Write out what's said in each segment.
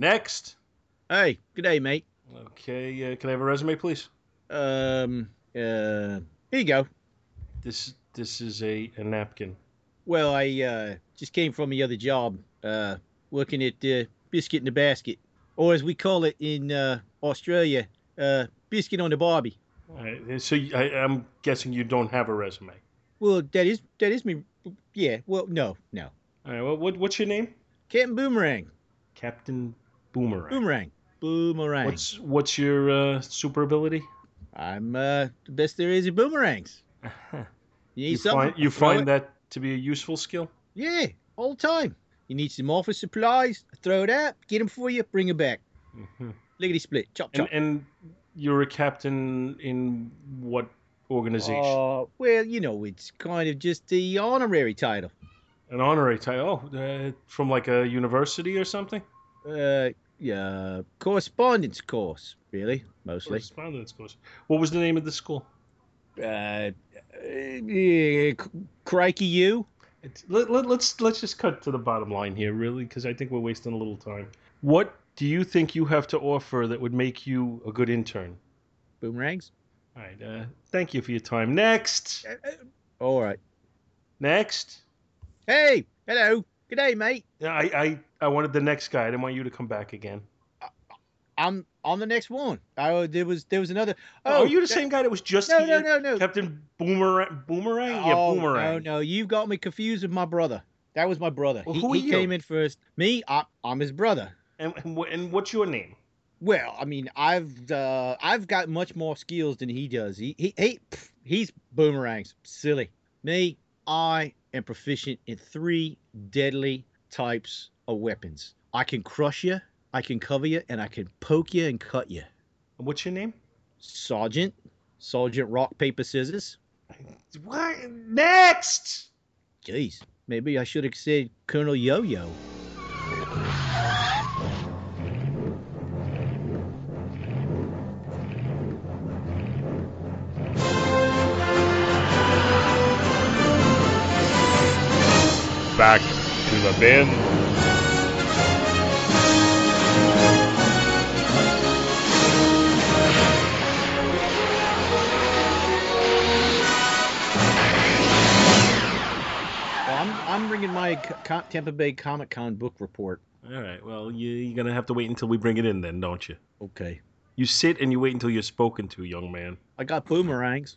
Next. Hey, good day, mate. Okay, can I have a resume, please? Here you go. This is a napkin. Well, I just came from the other job, working at Biscuit in the Basket, or as we call it in Australia, Biscuit on the Barbie. All right, so I'm guessing you don't have a resume. Well, that is me. Yeah. Well, no. All right. Well, what's your name? Captain Boomerang. Captain Boomerang. Boomerang. What's your super ability? I'm the best there is at boomerangs. Uh-huh. You find that to be a useful skill? Yeah, all the time. You need some office supplies, throw it out, get them for you, bring them back. Mm-hmm. Lickety split, chop, chop. And you're a captain in what organization? Well, it's kind of just the honorary title. An honorary title? From like a university or something? Yeah, correspondence course, really, mostly. Correspondence course. What was the name of the school? Crikey, you. Let's just cut to the bottom line here, really, because I think we're wasting a little time. What do you think you have to offer that would make you a good intern? Boomerangs. All right. Thank you for your time. Next. All right. Next. Hey. Hello. Good day, mate. I wanted the next guy. I didn't want you to come back again. I'm on the next one. There was another. Oh, are you the same guy that was just here? No. Captain Boomerang? Oh, yeah, Boomerang. No. You've got me confused with my brother. That was my brother. Well, who are you? He came in first. Me? I'm his brother. And what's your name? Well, I mean, I've got much more skills than he does. He's boomerangs. Silly. Me, I am proficient in 3 deadly types of weapons. I can crush you, I can cover you, and I can poke you and cut you. What's your name? Sergeant. Sergeant Rock, Paper, Scissors. What? Next! Jeez, maybe I should have said Colonel Yo-Yo. Back to the bin. I'm bringing my Tampa Bay Comic-Con book report. All right. Well, you're going to have to wait until we bring it in then, don't you? Okay. You sit and you wait until you're spoken to, young man. I got boomerangs.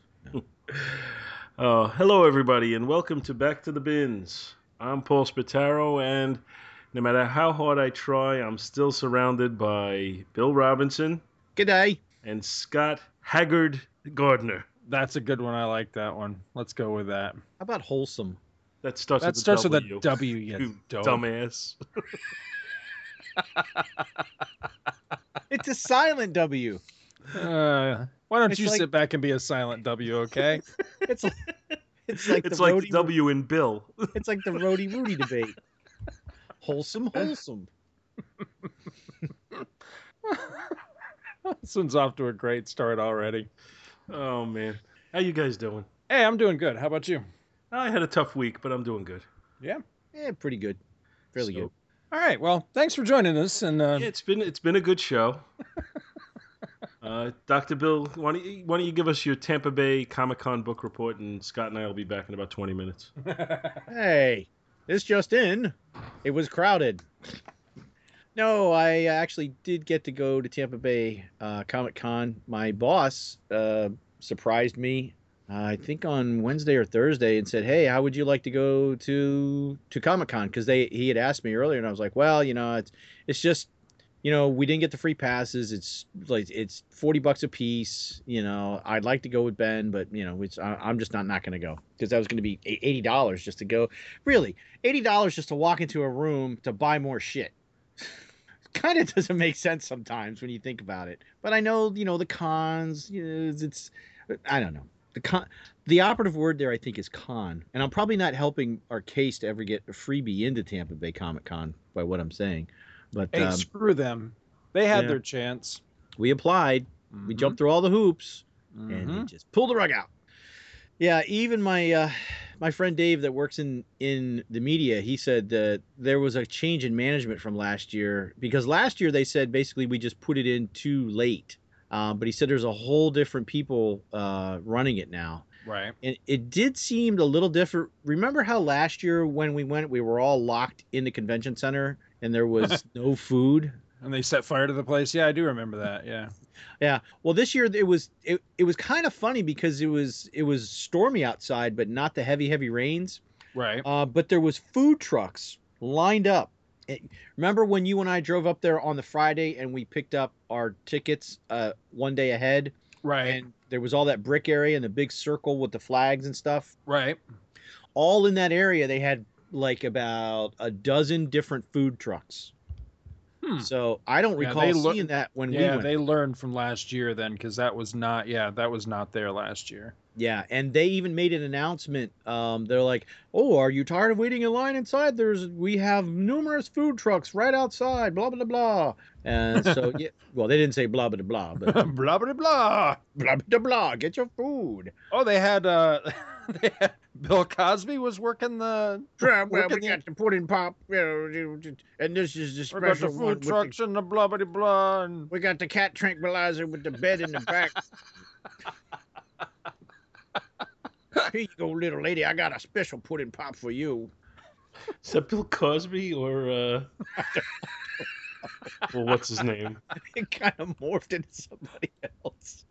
Hello, everybody, and welcome to Back to the Bins. I'm Paul Spataro, and no matter how hard I try, I'm still surrounded by Bill Robinson. G'day. And Scott Haggard Gardner. That's a good one. I like that one. Let's go with that. How about wholesome? That starts with a W, you dumbass. It's a silent W. Why don't you sit back and be a silent W, okay? It's like the W in Bill. It's like the Roadie Rudy debate. Wholesome. This one's off to a great start already. Oh, man. How you guys doing? Hey, I'm doing good. How about you? I had a tough week, but I'm doing good. Yeah? Yeah, pretty good. Really good. All right. Well, thanks for joining us. And yeah, it's been a good show. Dr. Bill, why don't you give us your Tampa Bay Comic-Con book report, and Scott and I will be back in about 20 minutes. Hey, this just in. It was crowded. No, I actually did get to go to Tampa Bay Comic-Con. My boss surprised me. I think on Wednesday or Thursday, and said, "Hey, how would you like to go to Comic-Con?" Because he had asked me earlier, and I was like, "Well, it's just, we didn't get the free passes. It's like it's $40 a piece. I'd like to go with Ben, but I'm just not going to go because that was going to be $80 just to go. Really, $80 just to walk into a room to buy more shit." Kind of doesn't make sense sometimes when you think about it. But I know, the cons. It's I don't know. The operative word there, I think, is con. And I'm probably not helping our case to ever get a freebie into Tampa Bay Comic-Con by what I'm saying. But hey, screw them. They had their chance. We applied. Mm-hmm. We jumped through all the hoops. Mm-hmm. And they just pulled the rug out. Yeah, even my my friend Dave that works in the media, he said that there was a change in management from last year, because last year they said basically we just put it in too late. But he said there's a whole different people running it now. Right. And it did seem a little different. Remember how last year when we went, we were all locked in the convention center and there was no food? And they set fire to the place. Yeah, I do remember that. Yeah. Yeah. Well, this year it was kind of funny because it was stormy outside, but not the heavy rains. Right. But there was food trucks lined up. Remember when you and I drove up there on the Friday and we picked up our tickets one day ahead? Right. And there was all that brick area and the big circle with the flags and stuff. Right. All in that area, they had like about a dozen different food trucks. Hmm. So I don't recall seeing that when we went. They learned from last year then, because that was not there last year. Yeah, and they even made an announcement. They're like, "Oh, are you tired of waiting in line inside? We have numerous food trucks right outside. Blah blah blah." And so, yeah, well, they didn't say blah blah blah, but blah blah blah, blah blah blah. Get your food. Oh, they had Bill Cosby was working the. Well, we got the pudding pop, and this is the special. We got the food trucks and the blah blah blah. And we got the cat tranquilizer with the bed in the back. Here you go, little lady. I got a special pudding pop for you. Is that Bill Cosby or well, what's his name? It kind of morphed into somebody else.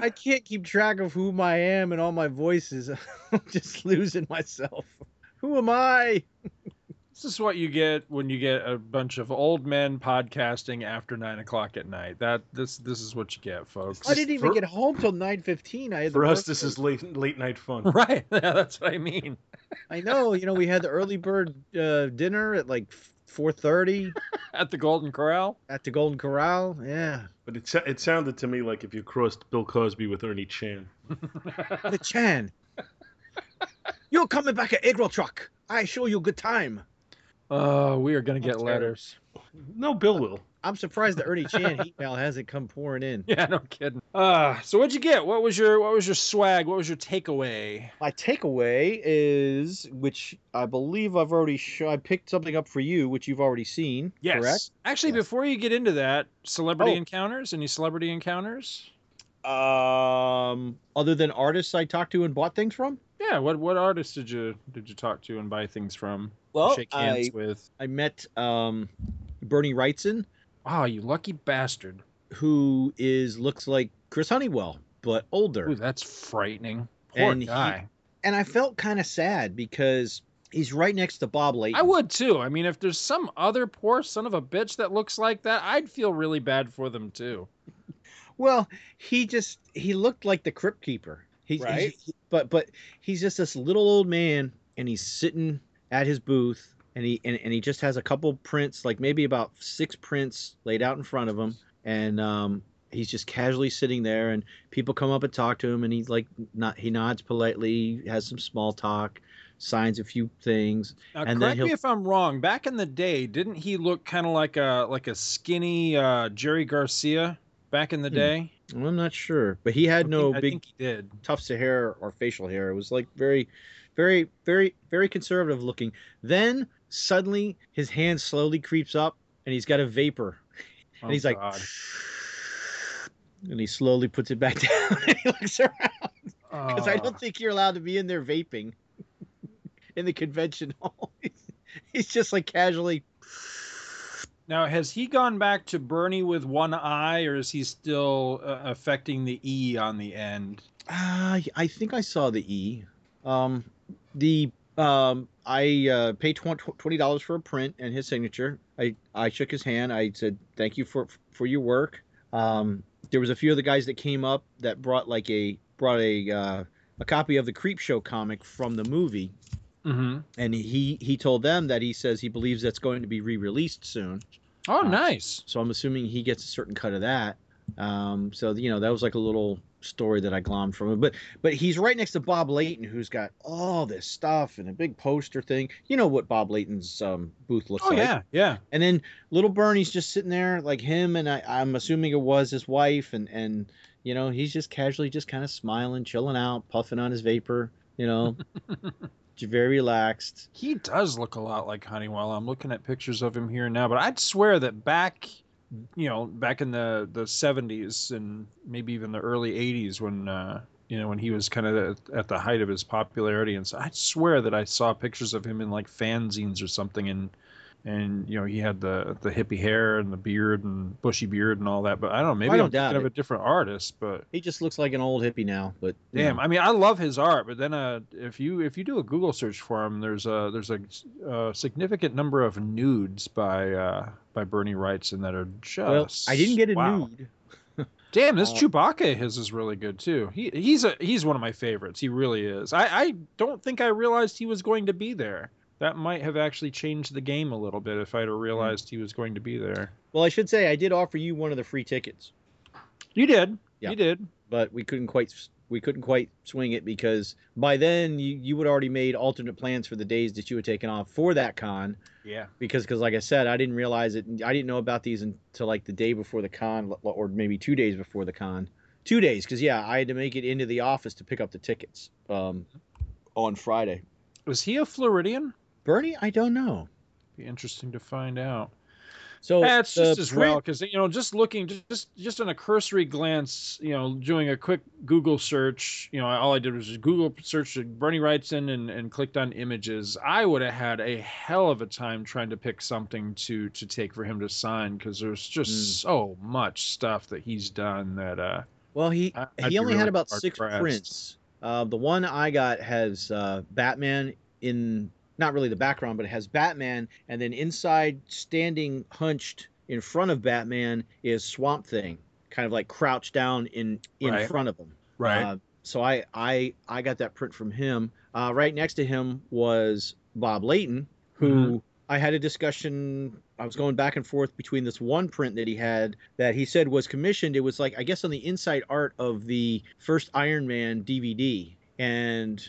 I can't keep track of who I am and all my voices. I'm just losing myself. Who am I? This is what you get when you get a bunch of old men podcasting after 9 o'clock at night. This is what you get, folks. I didn't even get home till 9:15. For us, this is late night fun, right? Yeah, that's what I mean. I know. You know, we had the early bird dinner at like 4:30 at the Golden Corral. At the Golden Corral, yeah. But it sounded to me like if you crossed Bill Cosby with Ernie Chan. The Chan. You're coming back at egg roll truck. I show you good time. Oh, we are going to get letters. No, Bill will. I'm surprised the Ernie Chan heat mail hasn't come pouring in. Yeah, no kidding. So what'd you get? What was your swag? What was your takeaway? My takeaway is, which I believe I've already I picked something up for you, which you've already seen, yes. Correct? Actually, yes. Before you get into that, celebrity encounters? Any celebrity encounters? Other than artists I talked to and bought things from? Yeah, what artists did you talk to and buy things from? Well, shake hands with? I met Bernie Wrightson. Oh, you lucky bastard! Who looks like Chris Honeywell but older? Ooh, that's frightening. Poor guy. And I felt kind of sad because he's right next to Bob Layton. I would too. I mean, if there's some other poor son of a bitch that looks like that, I'd feel really bad for them too. Well, he looked like the Crypt Keeper. But he's just this little old man, and he's sitting at his booth, and he just has a couple prints, like maybe about 6 prints laid out in front of him, and he's just casually sitting there, and people come up and talk to him, and he nods politely, has some small talk, signs a few things. Now, and correct me if I'm wrong. Back in the day, didn't he look kind of like a skinny Jerry Garcia? Back in the day? I'm not sure. But he had no big tufts of hair or facial hair. It was like very, very, very, very conservative looking. Then suddenly his hand slowly creeps up and he's got a vapor. And he's like, God. And he slowly puts it back down and he looks around. Because I don't think you're allowed to be in there vaping in the convention hall. He's just like casually. Now, has he gone back to Bernie with one eye, or is he still affecting the E on the end? I think I saw the E. I paid $20 for a print and his signature. I shook his hand. I said, thank you for your work. There was a few of the guys that came up that brought a copy of the Creepshow comic from the movie. Mm-hmm. And he told them that he says he believes that's going to be re-released soon. Oh, nice. So I'm assuming he gets a certain cut of that. So, you know, that was like a little story that I glommed from him. But he's right next to Bob Layton, who's got all this stuff and a big poster thing. You know what Bob Layton's booth looks like. Oh, yeah, yeah. And then little Bernie's just sitting there like him, and I'm assuming it was his wife. And you know, he's just casually just kind of smiling, chilling out, puffing on his vapor. you know. Very relaxed. He does look a lot like Honeywell. I'm looking at pictures of him here now, but I'd swear that back, you know, back in the 70s and maybe even the early 80s when, you know, when he was kind of at the height of his popularity. And so I'd swear that I saw pictures of him in like fanzines or something. And you know, he had the hippie hair and the beard and bushy beard and all that. But I don't know, maybe I'm kind of a different artist. But he just looks like an old hippie now. But damn, I mean, I love his art. But then if you do a Google search for him, there's a significant number of nudes by Bernie Wrightson that are just. Well, I didn't get a nude. Damn, this Chewbacca of his is really good too. He's one of my favorites. He really is. I don't think I realized he was going to be there. That might have actually changed the game a little bit if I'd have realized he was going to be there. Well, I should say I did offer you one of the free tickets. You did. Yeah. You did. But we couldn't quite swing it because by then you had already made alternate plans for the days that you had taken off for that con. Yeah. Because like I said, I didn't realize it. I didn't know about these until like the day before the con or maybe 2 days before the con. 2 days because, yeah, I had to make it into the office to pick up the tickets on Friday. Was he a Floridian? Bernie, I don't know. Be interesting to find out. So that's just as well, because you know, just looking, just on a cursory glance, you know, doing a quick Google search, you know, all I did was just Google search Bernie Wrightson and clicked on images. I would have had a hell of a time trying to pick something to take for him to sign, because there's just so much stuff that he's done that. Well, he only had about 6 prints. The one I got has Batman in. Not really the background, but it has Batman, and then inside, standing hunched in front of Batman, is Swamp Thing, kind of like crouched down in front of him. Right. So I got that print from him. Right next to him was Bob Layton, who I had a discussion. I was going back and forth between this one print that he had that he said was commissioned. It was like, I guess, on the inside art of the first Iron Man DVD, and.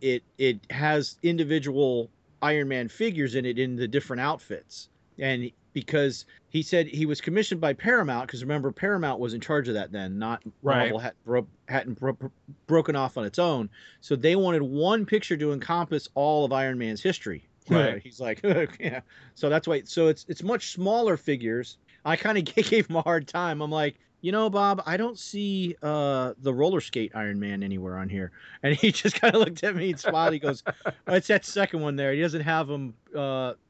It has individual Iron Man figures in it in the different outfits. And because he said he was commissioned by Paramount, because remember, Paramount was in charge of that then, not Marvel hadn't broken off on its own. So they wanted one picture to encompass all of Iron Man's history. Right. He's like, yeah. So that's why. So it's much smaller figures. I kind of gave him a hard time. I'm like, you know, Bob, I don't see the roller skate Iron Man anywhere on here. And he just kind of looked at me and smiled. He goes, oh, it's that second one there. He doesn't have them.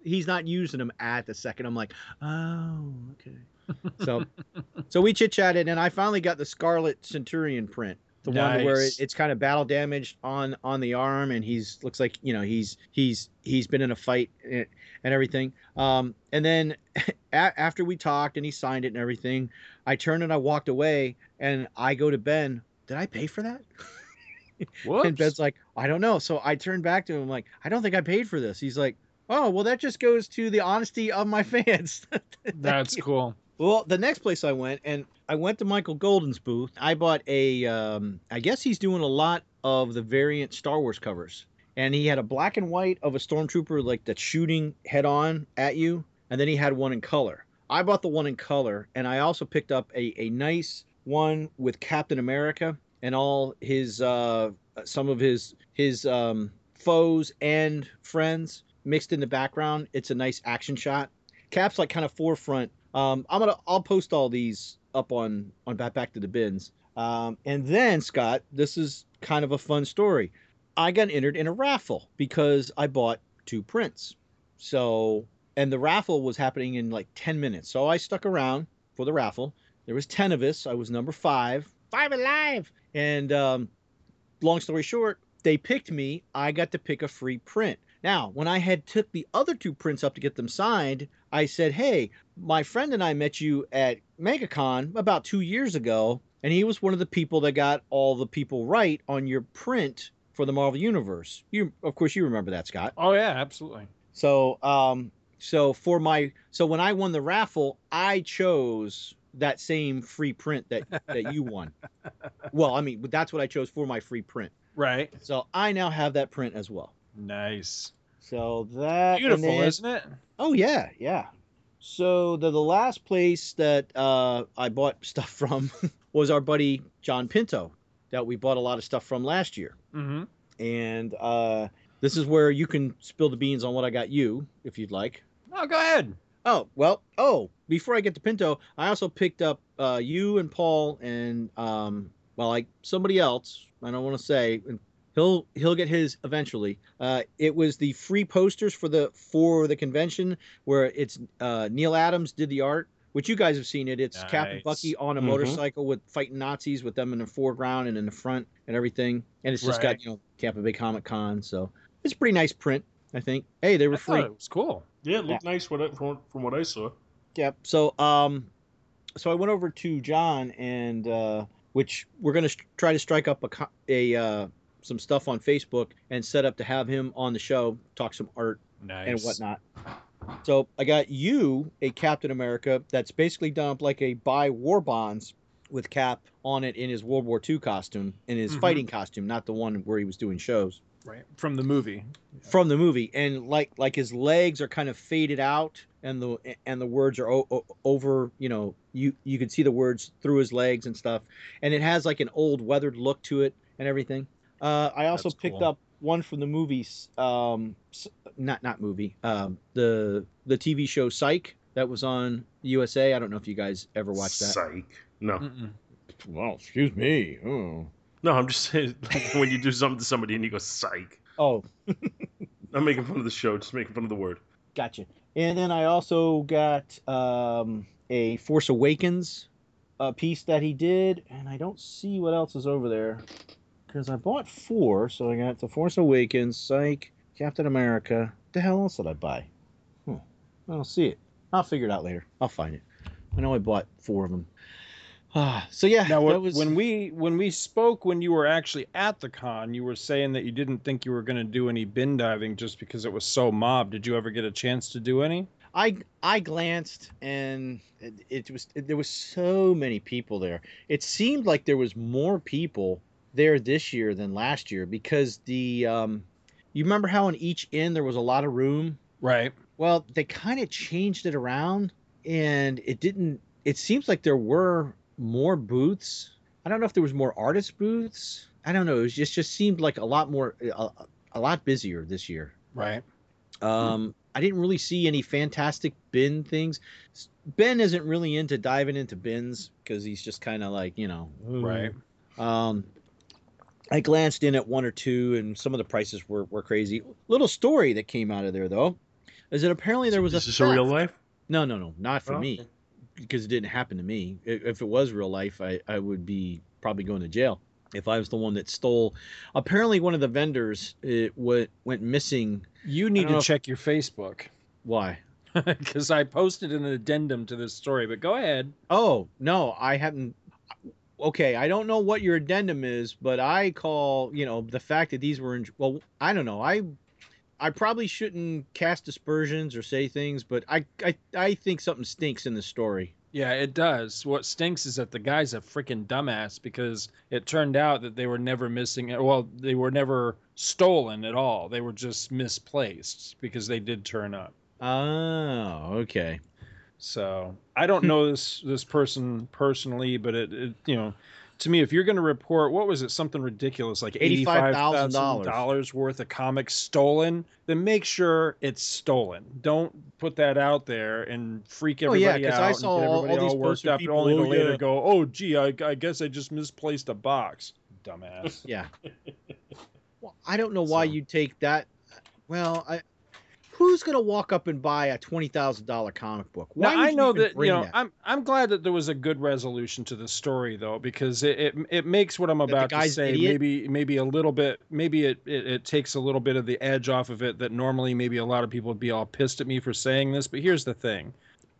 He's not using them at the second. I'm like, oh, okay. So we chit-chatted, and I finally got the Scarlet Centurion print. The one where it's kind of battle damaged on the arm, and he's looks like, you know, he's been in a fight and everything. And then after we talked and he signed it and everything, I turned and I walked away, and I go to Ben. Did I pay for that? And Ben's like, I don't know. So I turned back to him like, I don't think I paid for this. He's like, oh, well, that just goes to the honesty of my fans. That's cool. Well, the next place I went, and I went to Michael Golden's booth. I bought a, I guess he's doing a lot of the variant Star Wars covers. And he had a black and white of a stormtrooper, like, that's shooting head on at you. And then he had one in color. I bought the one in color. And I also picked up a nice one with Captain America and all his, some of his foes and friends mixed in the background. It's a nice action shot. Cap's like kind of forefront. I'll post all these up on Back to the Bins. And then, Scott, this is kind of a fun story. I got entered in a raffle because I bought 2 prints. So, and the raffle was happening in like 10 minutes. So I stuck around for the raffle. There was 10 of us. I was number 5. 5 alive! And long story short, they picked me. I got to pick a free print. Now, when I had took the other 2 prints up to get them signed, I said, hey, my friend and I met you at MegaCon about 2 years ago, and he was one of the people that got all the people right on your print for the Marvel Universe. Of course, you remember that, Scott. Oh, yeah, absolutely. So when I won the raffle, I chose that same free print that you won. Well, I mean, that's what I chose for my free print. Right. So I now have that print as well. Nice. So that beautiful, isn't it? Oh yeah, yeah. So the last place that I bought stuff from was our buddy John Pinto, that we bought a lot of stuff from last year. Mm-hmm. And this is where you can spill the beans on what I got you, if you'd like. Oh, go ahead. Oh, well, before I get to Pinto, I also picked up you and Paul and, well, like somebody else, I don't want to say, and he'll get his eventually. It was the free posters for the convention where it's Neil Adams did the art, which you guys have seen it. It's nice. Captain Bucky on a motorcycle with fighting Nazis with them in the foreground and in the front and everything. And it's just got, you know, Tampa Bay Comic Con. So it's a pretty nice print, I think. Hey, they were free. It was cool. Yeah, it looked nice from what I saw. Yeah. So, so I went over to John, and which we're going to try to strike up some stuff on Facebook and set up to have him on the show, talk some art and whatnot. So I got you a Captain America that's basically done up like a buy war bonds with Cap on it in his World War II costume, in his fighting costume, not the one where he was doing shows. Right. From the movie. Yeah. From the movie. And like his legs are kind of faded out, and the words are over, you know, you can see the words through his legs and stuff. And it has like an old weathered look to it and everything. I also picked up one from the movies, the TV show Psych that was on USA. I don't know if you guys ever watched that. Psych? No. Well, excuse me. Oh. No, I'm just saying, when you do something to somebody and you go, psych. Oh. I'm making fun of the show, just making fun of the word. Gotcha. And then I also got a Force Awakens piece that he did, and I don't see what else is over there. Because I bought 4, so I got The Force Awakens, Psych, Captain America. What the hell else did I buy? I don't see it. I'll figure it out later. I'll find it. I know I bought 4 of them. So yeah, now that was... when we spoke, when you were actually at the con, you were saying that you didn't think you were going to do any bin diving just because it was so mobbed. Did you ever get a chance to do any? I glanced, and there was so many people there. It seemed like there was more people there this year than last year, because the you remember how in each inn there was a lot of room, right? Well, they kind of changed it around, and it seems like there were more booths. I don't know if there was more artist booths. I don't know, it just seemed like a lot busier this year, right? I didn't really see any fantastic bin things. Ben isn't really into diving into bins because he's just kind of like, you know, right. I glanced in at 1 or 2, and some of the prices were crazy. Little story that came out of there, though, is that apparently there was a theft. Is this real life? No, not for me, because it didn't happen to me. If it was real life, I would be probably going to jail if I was the one that stole. Apparently, one of the vendors went missing. You need to check your Facebook. Why? Because I posted an addendum to this story, but go ahead. Oh, no, I hadn't. Okay, I don't know what your addendum is, but I call, you know, the fact that these were in, well, I don't know. I probably shouldn't cast aspersions or say things, but I think something stinks in the story. Yeah, it does. What stinks is that the guy's a freaking dumbass, because it turned out that they were never missing. Well, they were never stolen at all. They were just misplaced because they did turn up. Oh, okay. So I don't know this person personally, but it you know, to me, if you're going to report, what was it, something ridiculous like $85,000 worth of comics stolen, then make sure it's stolen. Don't put that out there and freak everybody out. Because I saw everybody all worked up, people, only to later go, oh, gee, I guess I just misplaced a box, dumbass. Yeah. Well, I don't know why you take that. Well, who's going to walk up and buy a $20,000 comic book? Why now, I know that, you know, that? I'm glad that there was a good resolution to the story, though, because it makes what I'm about to say maybe a little bit, maybe it takes a little bit of the edge off of it that normally maybe a lot of people would be all pissed at me for saying this. But here's the thing.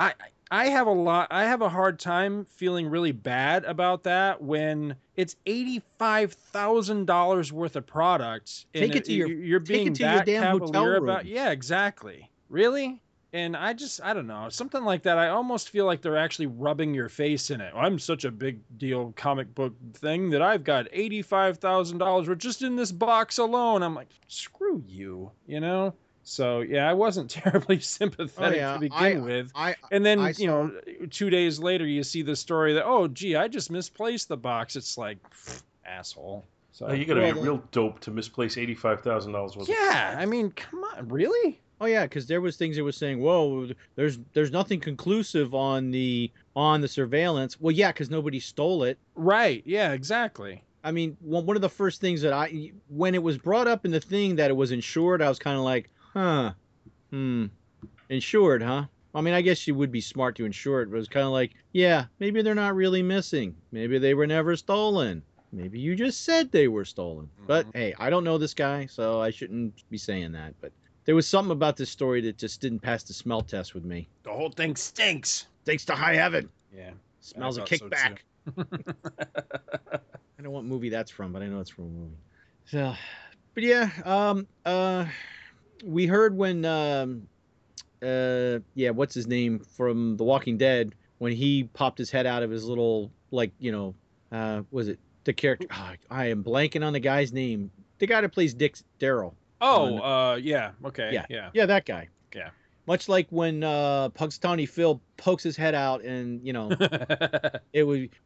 I have a hard time feeling really bad about that when it's $85,000 worth of products. Take it to you're being that cavalier about. Yeah, exactly. Really? And I don't know, something like that. I almost feel like they're actually rubbing your face in it. I'm such a big deal comic book thing that I've got $85,000 just in this box alone. I'm like, screw you, you know? So, yeah, I wasn't terribly sympathetic to begin with. And then, you know, 2 days later, you see the story that, oh, gee, I just misplaced the box. It's like, asshole. So you got to be real dope to misplace $85,000 worth. Yeah, I mean, come on, really? Oh yeah, because there was things that was saying, "Whoa, there's nothing conclusive on the surveillance." Well, yeah, because nobody stole it. Right? Yeah, exactly. I mean, one of the first things that when it was brought up in the thing that it was insured, I was kind of like, "Huh, insured, huh?" I mean, I guess you would be smart to insure it, but it was kind of like, yeah, maybe they're not really missing. Maybe they were never stolen. Maybe you just said they were stolen. But, hey, I don't know this guy, so I shouldn't be saying that. But there was something about this story that just didn't pass the smell test with me. The whole thing stinks. Stinks to high heaven. Yeah. Smells a kickback. So I don't know what movie that's from, but I know it's from a movie. So, but, yeah, we heard when, what's his name from The Walking Dead, when he popped his head out of his little, like, you know, was it? The character, I am blanking on the guy's name. The guy that plays Dick Darrell. Oh, yeah. Okay. Yeah. Yeah. Yeah, that guy. Yeah. Much like when Punxsutawney Phil pokes his head out, and you know,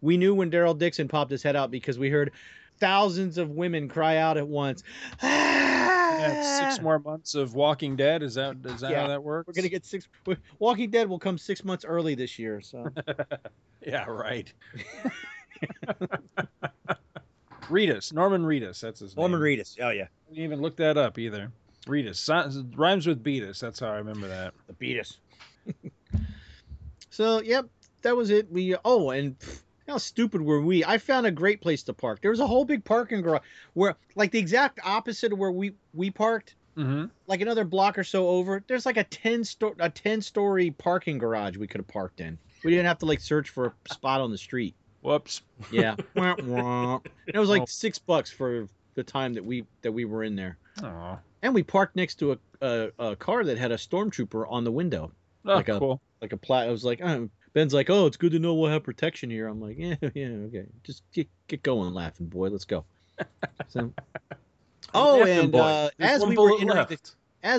we knew when Daryl Dixon popped his head out because we heard thousands of women cry out at once. Yeah, 6 more months of Walking Dead. Is that how that works? We're gonna get 6. Walking Dead will come 6 months early this year. So. Yeah. Right. Reedus, Norman Reedus, that's his name. Norman Reedus, oh yeah. I didn't even look that up either. Reedus, rhymes with Beatus, that's how I remember that. The Beatus. So, yep, that was it. How stupid were we? I found a great place to park. There was a whole big parking garage where, like, the exact opposite of where we parked, like another block or so over, there's like a 10-story parking garage we could have parked in. We didn't have to, like, search for a spot on the street. Whoops. Yeah. It was like $6 for the time that we were in there. Aww. And we parked next to a car that had a stormtrooper on the window. Oh, like cool. Like a plat. I was like, Ben's like, oh, it's good to know we'll have protection here. I'm like, yeah, okay. Just get going, laughing boy. Let's go. So, as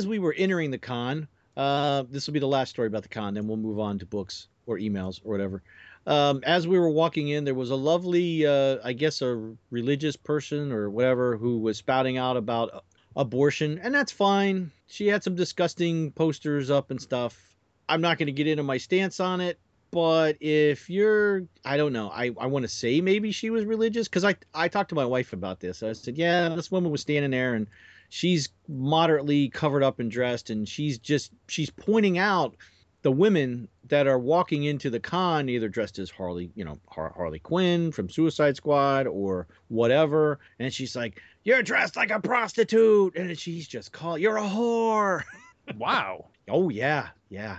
we were entering the con, this will be the last story about the con. Then we'll move on to books or emails or whatever. As we were walking in, there was a lovely, I guess, a religious person or whatever who was spouting out about abortion, and that's fine. She had some disgusting posters up and stuff. I'm not going to get into my stance on it, but if you're, I don't know, I want to say maybe she was religious, because I talked to my wife about this. I said, yeah, this woman was standing there, and she's moderately covered up and dressed, and she's pointing out the women that are walking into the con, either dressed as Harley Quinn from Suicide Squad or whatever. And she's like, you're dressed like a prostitute. And she's just you're a whore. Wow. Oh, yeah. Yeah.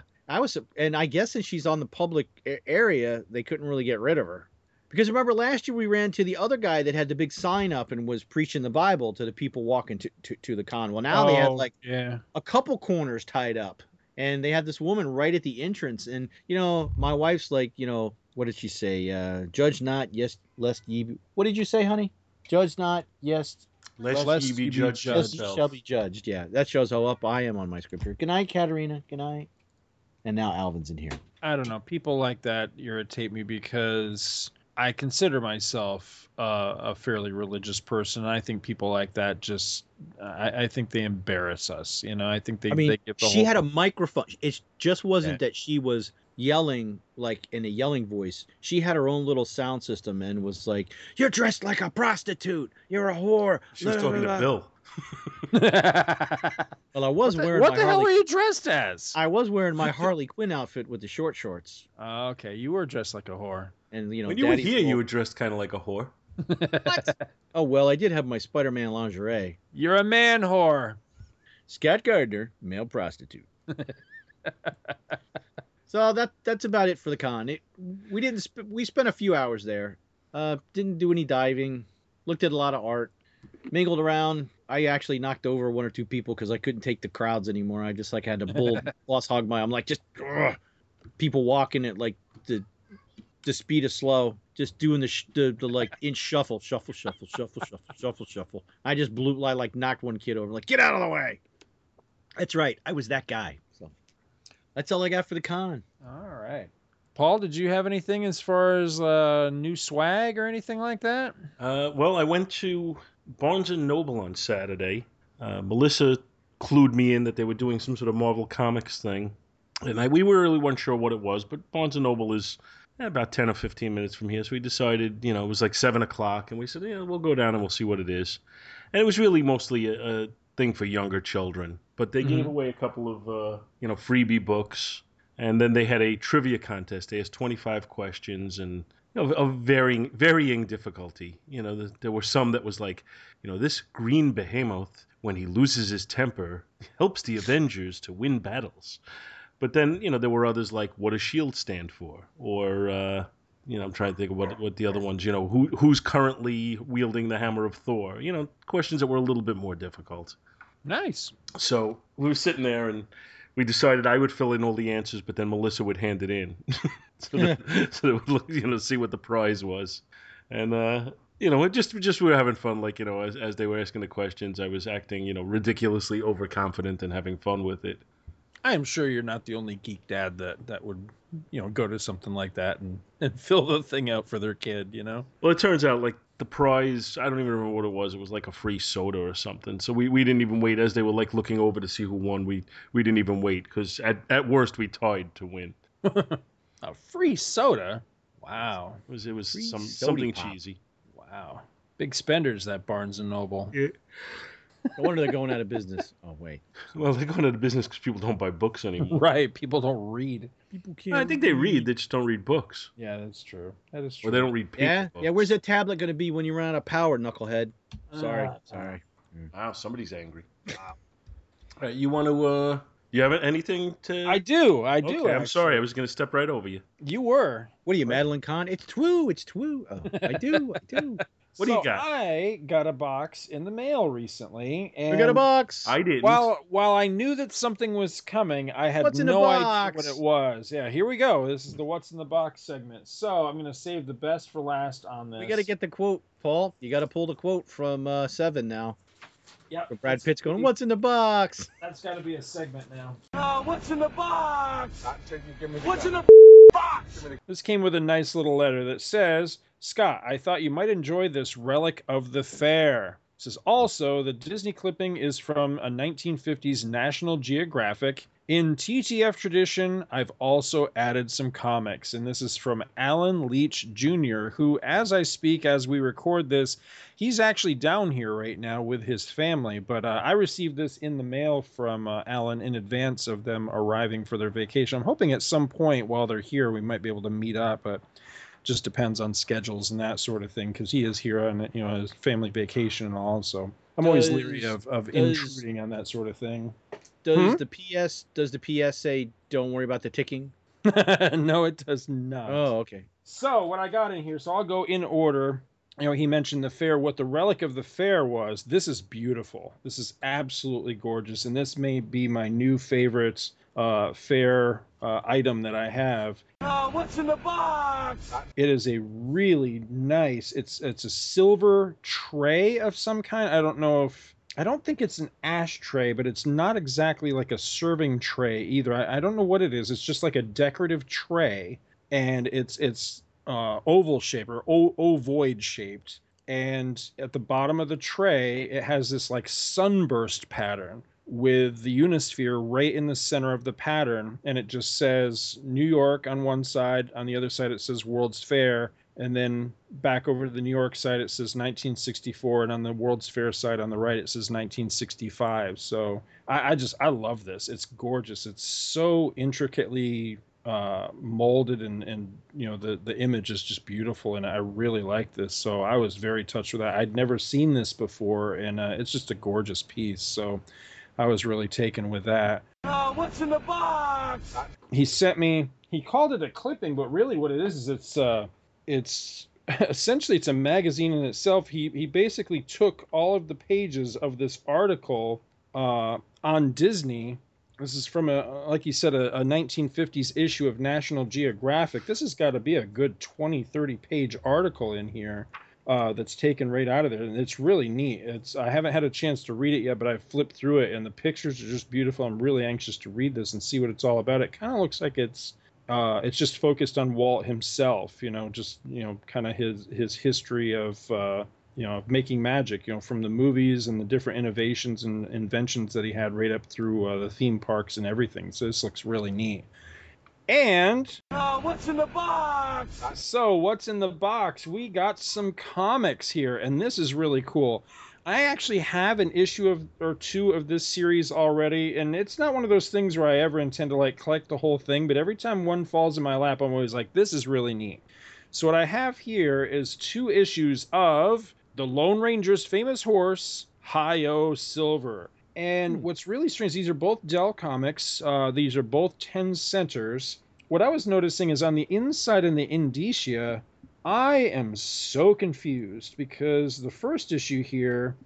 And I guess since she's on the public area, they couldn't really get rid of her. Because remember last year we ran to the other guy that had the big sign up and was preaching the Bible to the people walking to the con. Well, now they had a couple corners tied up. And they had this woman right at the entrance. And, you know, my wife's like, you know, what did she say? Judge not, yes, lest ye be... What did you say, honey? Judge not, yes, lest ye be judged. Lest ye shall be judged. Yeah, that shows how up I am on my scripture. Good night, Katerina. Good night. And now Alvin's in here. I don't know. People like that irritate me because I consider myself a fairly religious person. I think people like that just... I think they embarrass us. You know, I think they give the she had a microphone. It just wasn't that she was yelling, like, in a yelling voice. She had her own little sound system and was like, you're dressed like a prostitute. You're a whore. She was talking to Bill. Well, I was wearing what the hell were you dressed as? I was wearing my Harley Quinn outfit with the short shorts. Okay, you were dressed like a whore. And, you know, when you were here, you were dressed kind of like a whore. What? Oh, well, I did have my Spider-Man lingerie. You're a man whore. Scott Gardner, male prostitute. So that's about it for the con. We spent a few hours there. Didn't do any diving. Looked at a lot of art. Mingled around. I actually knocked over one or two people because I couldn't take the crowds anymore. I just like had to boss hog my. I'm like just people walking at like the speed of slow. Just doing the like in shuffle. I just knocked one kid over. Like, get out of the way. That's right. I was that guy. So that's all I got for the con. All right. Paul, did you have anything as far as new swag or anything like that? Well, I went to Barnes & Noble on Saturday. Melissa clued me in that they were doing some sort of Marvel Comics thing. And we really weren't sure what it was, but Barnes & Noble is about 10 or 15 minutes from here. So we decided, it was like 7 o'clock, and we said, we'll go down and we'll see what it is. And it was really mostly a thing for younger children. But they gave away a couple of, freebie books. And then they had a trivia contest. They asked 25 questions and of varying difficulty. There were some that was like, this green behemoth, when he loses his temper, helps the Avengers to win battles. But then, there were others like, what does SHIELD stand for? Or, I'm trying to think of what the other ones, who's currently wielding the hammer of Thor? Questions that were a little bit more difficult. Nice. So we were sitting there, and we decided I would fill in all the answers, but then Melissa would hand it in. So that we'd see what the prize was. And, we were having fun. Like, as they were asking the questions, I was acting, ridiculously overconfident and having fun with it. I am sure you're not the only geek dad that would, go to something like that and fill the thing out for their kid, Well, it turns out, like, the prize, I don't even remember what it was. It was like a free soda or something. So we didn't even wait. As they were, like, looking over to see who won, we didn't even wait because at worst we tied to win. A free soda? Wow. It was something pop. Cheesy. Wow. Big spenders, that Barnes & Noble. Yeah. No wonder they're going out of business. Oh, wait. Well, they're going out of business because people don't buy books anymore. Right. People don't read. People can't. I think they read. They just don't read books. Yeah, that's true. That is true. Or they don't read people. Yeah. Books. Yeah. Where's that tablet going to be when you run out of power, knucklehead? Sorry. Wow. Somebody's angry. Wow. All right. You want to? You have anything to? I do. Okay, I'm sorry. I was going to step right over you. You were. What are you, Madeline Kahn? It's true. Oh, I do. What do you got? I got a box in the mail recently. And we got a box. I didn't. While I knew that something was coming, I had no idea what it was. Yeah, here we go. This is the What's in the Box segment. So I'm going to save the best for last on this. We got to get the quote, Paul. You got to pull the quote from Seven now. Yeah. Brad Pitt's going, what's in the box? That's got to be a segment now. What's in the box? What's in the box? This came with a nice little letter that says, Scott, I thought you might enjoy this relic of the fair. This is also the Disney clipping is from a 1950s National Geographic. In TTF tradition, I've also added some comics, and this is from Alan Leach Jr., who, as I speak, as we record this, he's actually down here right now with his family, but I received this in the mail from Alan in advance of them arriving for their vacation. I'm hoping at some point while they're here we might be able to meet up, but just depends on schedules and that sort of thing, because he is here on his family vacation and all. So I'm always leery of intruding on that sort of thing. Does the PS say don't worry about the ticking? No, it does not. Oh, okay. So what I got in here, so I'll go in order. He mentioned the fair, what the relic of the fair was. This is beautiful. This is absolutely gorgeous, and this may be my new favorite fair item that I have. What's in the box? It is a really nice, it's a silver tray of some kind. I don't think it's an ashtray, but it's not exactly like a serving tray either. I don't know what it is. It's just like a decorative tray, and it's oval shaped or ovoid shaped. And at the bottom of the tray, it has this like sunburst pattern with the Unisphere right in the center of the pattern, and it just says New York on one side, on the other side it says World's Fair, and then back over to the New York side it says 1964, and on the World's Fair side on the right it says 1965. So I love this. It's gorgeous. It's so intricately molded, and the image is just beautiful, and I really like this. So I was very touched with that. I'd never seen this before, and it's just a gorgeous piece. So I was really taken with that. What's in the box? He called it a clipping, but really what it is it's essentially it's a magazine in itself. He basically took all of the pages of this article on Disney. This is from, like you said, a 1950s issue of National Geographic. This has got to be a good 20, 30-page article in here. That's taken right out of there, and it's really neat. I haven't had a chance to read it yet, but I've flipped through it, and the pictures are just beautiful. I'm really anxious to read this and see what it's all about. It kind of looks like it's just focused on Walt himself, kind of his history of making magic, from the movies and the different innovations and inventions that he had right up through the theme parks and everything. So this looks really neat. And what's in the box? So what's in the box? We got some comics here, and this is really cool. I actually have an issue or two of this series already, and it's not one of those things where I ever intend to like collect the whole thing, but every time one falls in my lap, I'm always like, this is really neat. So what I have here is 2 issues of The Lone Ranger's Famous Horse, Hi-Yo Silver. And what's really strange, these are both Dell comics. These are both 10 centers. What I was noticing is on the inside in the indicia, I am so confused because the first issue here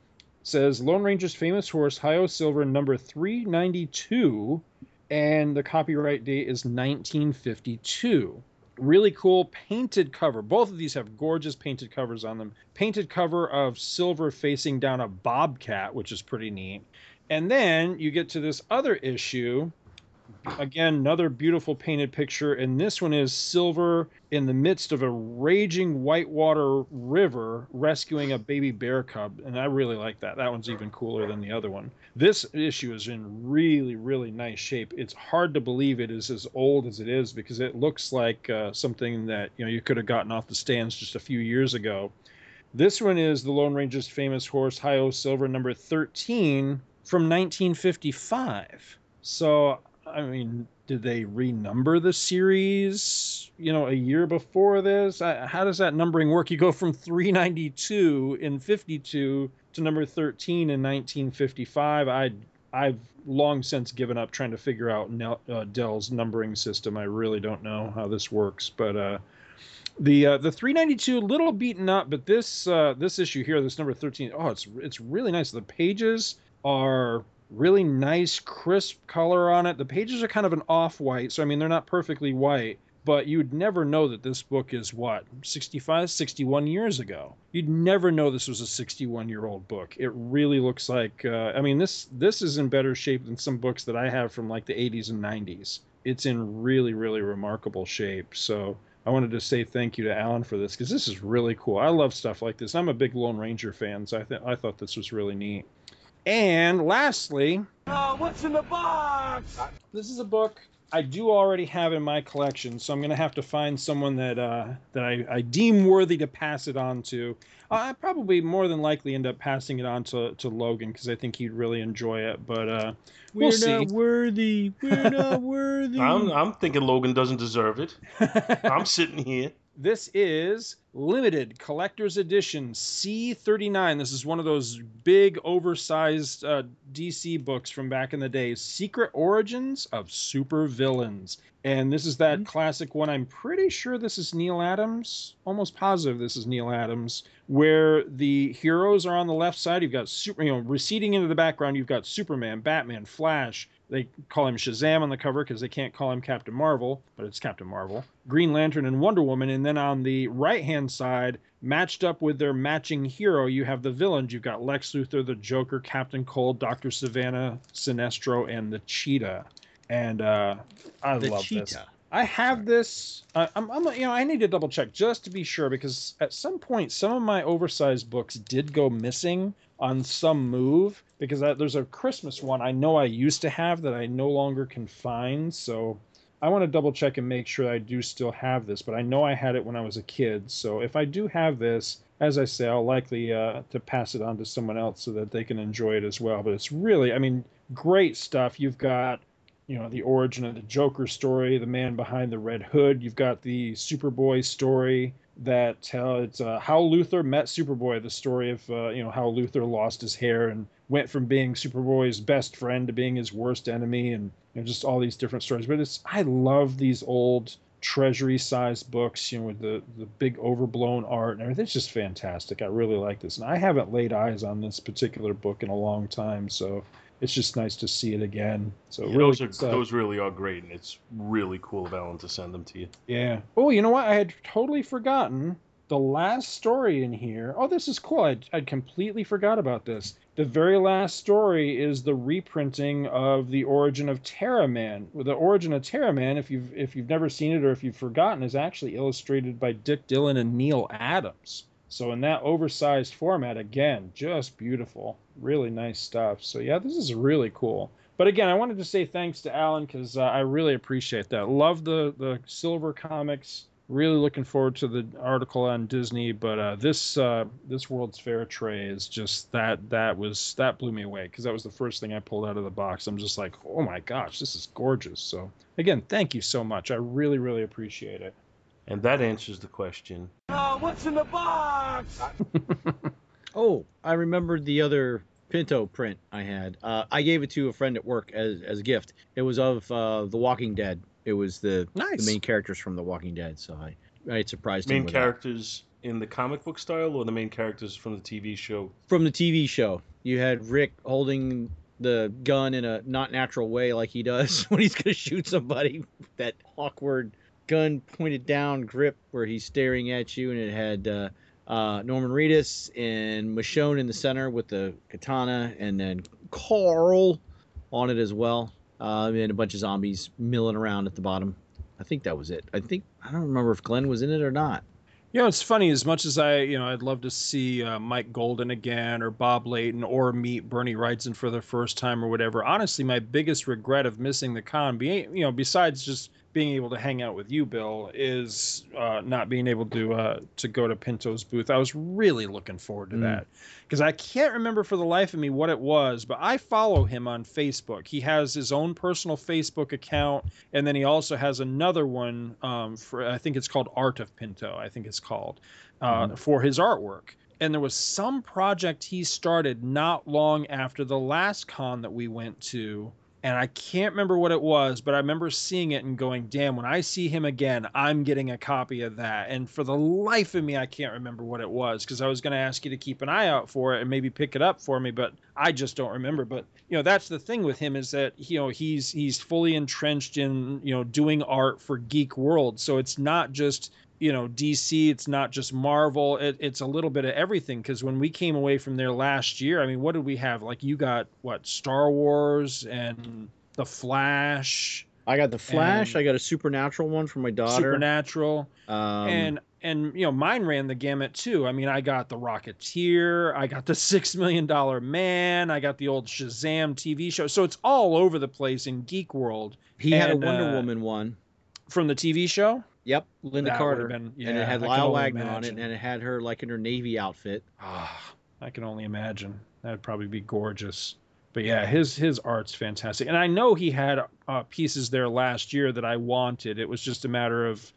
says Lone Ranger's Famous Horse, Hi-Yo Silver, number 392. And the copyright date is 1952. Really cool painted cover. Both of these have gorgeous painted covers on them. Painted cover of Silver facing down a bobcat, which is pretty neat. And then you get to this other issue. Again, another beautiful painted picture. And this one is Silver in the midst of a raging whitewater river rescuing a baby bear cub. And I really like that. That one's even cooler than the other one. This issue is in really, really nice shape. It's hard to believe it is as old as it is because it looks like something that you could have gotten off the stands just a few years ago. This one is The Lone Ranger's Famous Horse, Hi-Yo Silver, number 13 from 1955. So, I mean, did they renumber the series, a year before this? How does that numbering work? You go from 392 in 52 to number 13 in 1955. I've long since given up trying to figure out Dell's numbering system. I really don't know how this works, but the 392 little beaten up, but this issue here, this number 13, oh, it's really nice. The pages are really nice crisp color on it. The pages are kind of an off-white, so I mean they're not perfectly white, but you'd never know that this book is 61 years ago. You'd never know this was a 61-year-old book. It really looks like I mean this is in better shape than some books that I have from like the 80s and 90s. It's in really, really remarkable shape. So I wanted to say thank you to Alan for this, because this is really cool. I love stuff like this. I'm a big Lone Ranger fan, so I thought this was really neat. And lastly, what's in the box? This is a book I do already have in my collection, so I'm going to have to find someone that that I deem worthy to pass it on to. I probably more than likely end up passing it on to Logan, because I think he'd really enjoy it. But we'll see. We're not worthy. We're not worthy. I'm thinking Logan doesn't deserve it. I'm sitting here. This is Limited Collector's Edition C39. This is one of those big, oversized DC books from back in the day. Secret Origins of Supervillains. And this is that classic one. I'm pretty sure this is Neil Adams. Almost positive this is Neil Adams. Where the heroes are on the left side. You've got, receding into the background, you've got Superman, Batman, Flash. They call him Shazam on the cover because they can't call him Captain Marvel, but it's Captain Marvel, Green Lantern, and Wonder Woman. And then on the right-hand side, matched up with their matching hero, you have the villains. You've got Lex Luthor, the Joker, Captain Cold, Dr. Savannah, Sinestro, and the Cheetah. And I love this. I have this. I need to double check just to be sure, because at some point, some of my oversized books did go missing on some move, because there's a Christmas one I know I used to have that I no longer can find. So I want to double check and make sure I do still have this, but I know I had it when I was a kid. So if I do have this, as I say, I'll likely to pass it on to someone else so that they can enjoy it as well. But it's really, I mean, great stuff. You've got, the origin of the Joker story, the man behind the Red Hood. You've got the Superboy story. It's how Luthor met Superboy, the story of how Luthor lost his hair and went from being Superboy's best friend to being his worst enemy, and just all these different stories. But I love these old treasury-sized books, with the big overblown art and everything. It's just fantastic. I really like this, and I haven't laid eyes on this particular book in a long time, so it's just nice to see it again. So yeah, really those really are great, and it's really cool of Alan to send them to you. Yeah. Oh, you know what? I had totally forgotten the last story in here. Oh, this is cool. I'd completely forgot about this. The very last story is the reprinting of the origin of Terra Man. The origin of Terra Man, if you've never seen it or if you've forgotten, is actually illustrated by Dick Dillon and Neil Adams. So in that oversized format, again, just beautiful, really nice stuff. So yeah, this is really cool. But again, I wanted to say thanks to Alan because I really appreciate that. Love the Silver comics. Really looking forward to the article on Disney. But this World's Fair tray is just that blew me away because that was the first thing I pulled out of the box. I'm just like, oh my gosh, this is gorgeous. So again, thank you so much. I really, really appreciate it. And that answers the question. Oh, what's in the box? Oh, I remembered the other Pinto print I had. I gave it to a friend at work as a gift. It was of The Walking Dead. It was the main characters from The Walking Dead. So I surprised him with that. Main characters in the comic book style or the main characters from the TV show? From the TV show. You had Rick holding the gun in a not natural way like he does when he's going to shoot somebody. That awkward gun pointed down grip where he's staring at you, and it had Norman Reedus and Michonne in the center with the katana, and then Carl on it as well, and a bunch of zombies milling around at the bottom. I think that was it. I don't remember if Glenn was in it or not. You know, it's funny, as much as I'd love to see Mike Golden again, or Bob Layton, or meet Bernie Wrightson for the first time or whatever. Honestly, my biggest regret of missing the con, besides just being able to hang out with you, Bill, is not being able to go to Pinto's booth. I was really looking forward to that because I can't remember for the life of me what it was, but I follow him on Facebook. He has his own personal Facebook account, and then he also has another one I think it's called Art of Pinto, for his artwork. And there was some project he started not long after the last con that we went to, and I can't remember what it was, but I remember seeing it and going, damn, when I see him again, I'm getting a copy of that. And for the life of me, I can't remember what it was, because I was going to ask you to keep an eye out for it and maybe pick it up for me, but I just don't remember. But, that's the thing with him, is that, he's fully entrenched in, doing art for Geek World. So it's not just, DC, it's not just Marvel, it's a little bit of everything. Because when we came away from there last year, what did we have? Like, you got what, Star Wars and The Flash? I got The Flash, I got a Supernatural one for my daughter. Supernatural. And mine ran the gamut too. I got The Rocketeer, I got the $6 Million Man, I got the old Shazam TV show. So it's all over the place in Geek World. He had a Wonder Woman one from the TV show. Yep, Linda Carter, and it had Lyle Wagner on it, and it had her like in her Navy outfit. Ah, I can only imagine. That would probably be gorgeous. But yeah, his art's fantastic, and I know he had pieces there last year that I wanted. It was just a matter of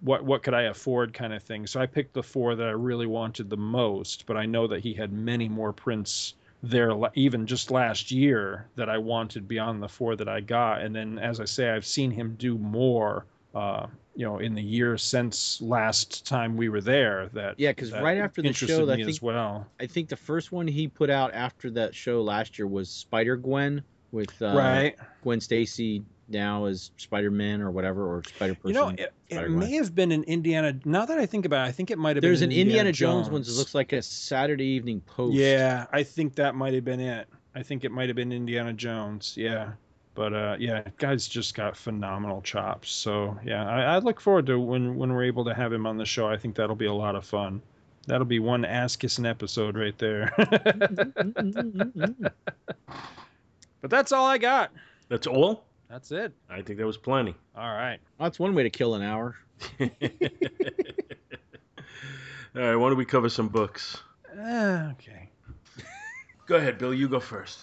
what could I afford kind of thing. So I picked the 4 that I really wanted the most, but I know that he had many more prints there, even just last year, that I wanted beyond the 4 that I got. And then, as I say, I've seen him do more. In the year since last time we were there, because right after the show, I think the first one he put out after that show last year was Spider-Gwen with Gwen Stacy now as Spider-Man or whatever, or Spider-Person. It may have been an Indiana. Now that I think about it, I think it might have been. There's an Indiana Jones one that looks like a Saturday Evening Post. Yeah, I think that might have been it. I think it might have been Indiana Jones. Yeah. But, guys just got phenomenal chops. So, yeah, I look forward to when we're able to have him on the show. I think that'll be a lot of fun. That'll be one ass-kissing episode right there. But that's all I got. That's all? That's it. I think that was plenty. All right. Well, that's one way to kill an hour. All right, why don't we cover some books? Okay. Go ahead, Bill. You go first.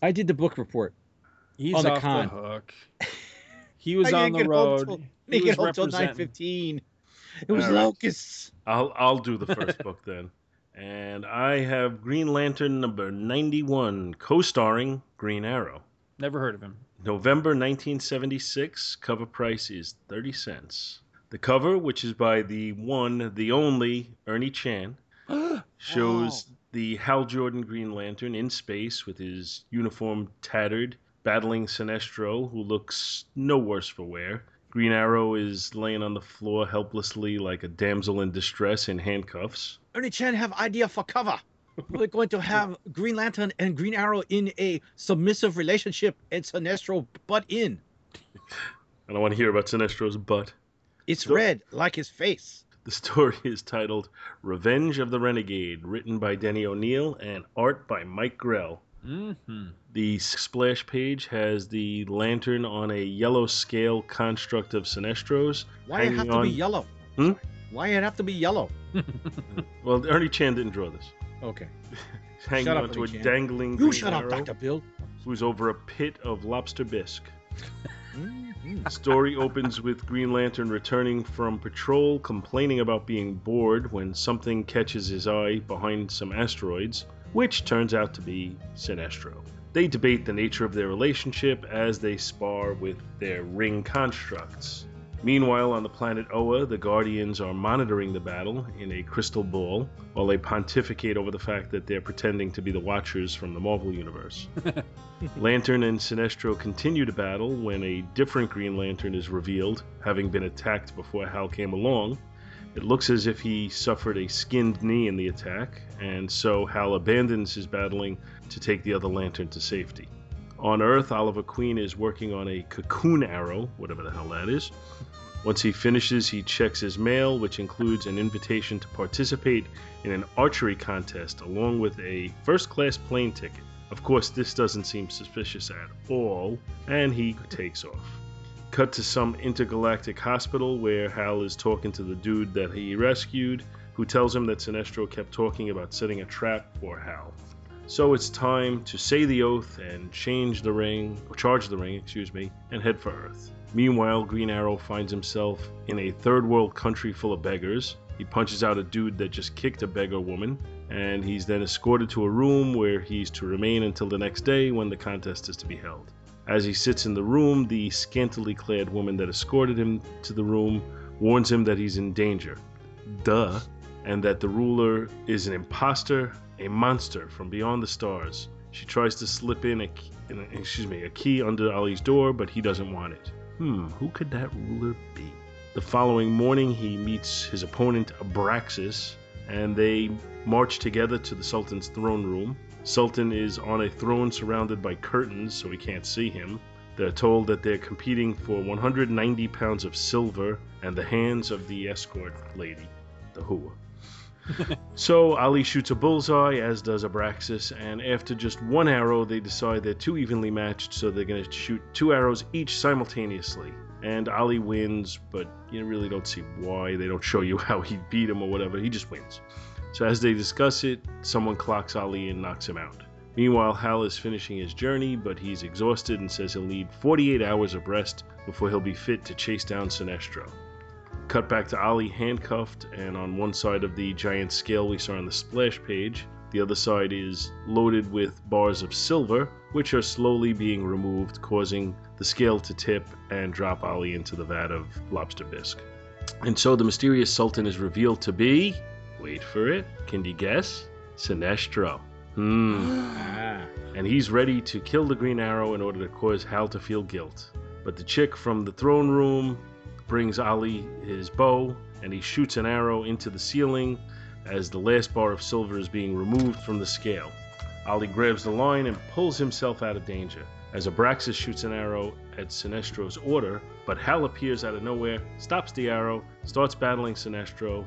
I did the book report. He's on the con. The hook. He was on the road. He was until 9:15. It was locusts. Right. I'll do the first book then, and I have Green Lantern number 91, co-starring Green Arrow. Never heard of him. November 1976. Cover price is 30 cents. The cover, which is by the one, the only Ernie Chan, shows. Wow. The Hal Jordan Green Lantern in space with his uniform tattered, battling Sinestro, who looks no worse for wear. Green Arrow is laying on the floor helplessly like a damsel in distress in handcuffs. Ernie Chan have idea for cover. We're going to have Green Lantern and Green Arrow in a submissive relationship, and Sinestro butt in. I don't want to hear about Sinestro's butt. It's red, like his face. The story is titled Revenge of the Renegade, written by Denny O'Neil and art by Mike Grell. Mm-hmm. The splash page has the lantern on a yellow scale construct of Sinestros. Why it have to be yellow? Hmm? Why it have to be yellow? Well, Ernie Chan didn't draw this. Okay. Hanging onto a dangling green arrow. You shut up, Dr. Bill. Who's over a pit of lobster bisque. The story opens with Green Lantern returning from patrol, complaining about being bored when something catches his eye behind some asteroids, which turns out to be Sinestro. They debate the nature of their relationship as they spar with their ring constructs. Meanwhile, on the planet Oa, the Guardians are monitoring the battle in a crystal ball, while they pontificate over the fact that they're pretending to be the Watchers from the Marvel Universe. Lantern and Sinestro continue to battle when a different Green Lantern is revealed, having been attacked before Hal came along. It looks as if he suffered a skinned knee in the attack, and so Hal abandons his battling to take the other Lantern to safety. On Earth, Oliver Queen is working on a cocoon arrow, whatever the hell that is. Once he finishes, he checks his mail, which includes an invitation to participate in an archery contest, along with a first-class plane ticket. Of course, this doesn't seem suspicious at all, and he takes off. Cut to some intergalactic hospital where Hal is talking to the dude that he rescued, who tells him that Sinestro kept talking about setting a trap for Hal. So it's time to say the oath and charge the ring, and head for Earth. Meanwhile, Green Arrow finds himself in a third world country full of beggars. He punches out a dude that just kicked a beggar woman, and he's then escorted to a room where he's to remain until the next day when the contest is to be held. As he sits in the room, the scantily clad woman that escorted him to the room warns him that he's in danger. Duh. And that the ruler is an imposter, a monster from beyond the stars. She tries to slip in a key under Ollie's door, but he doesn't want it. Who could that ruler be? The following morning, he meets his opponent, Abraxas, and they march together to the Sultan's throne room. Sultan is on a throne surrounded by curtains, so we can't see him. They're told that they're competing for 190 pounds of silver and the hands of the escort lady, the Hua. So Ali shoots a bullseye, as does Abraxas, and after just one arrow, they decide they're too evenly matched, so they're going to shoot two arrows each simultaneously. And Ali wins, but you really don't see why. They don't show you how he beat him or whatever. He just wins. So as they discuss it, someone clocks Ali and knocks him out. Meanwhile, Hal is finishing his journey, but he's exhausted and says he'll need 48 hours of rest before he'll be fit to chase down Sinestro. Cut back to Ali handcuffed, and on one side of the giant scale we saw on the splash page, the other side is loaded with bars of silver, which are slowly being removed, causing the scale to tip and drop Ali into the vat of lobster bisque. And so the mysterious Sultan is revealed to be, wait for it, can you guess? Sinestro. And he's ready to kill the Green Arrow in order to cause Hal to feel guilt. But the chick from the throne room brings Ali his bow, and he shoots an arrow into the ceiling as the last bar of silver is being removed from the scale. Ali grabs the line and pulls himself out of danger as Abraxas shoots an arrow at Sinestro's order, but Hal appears out of nowhere, stops the arrow, starts battling Sinestro,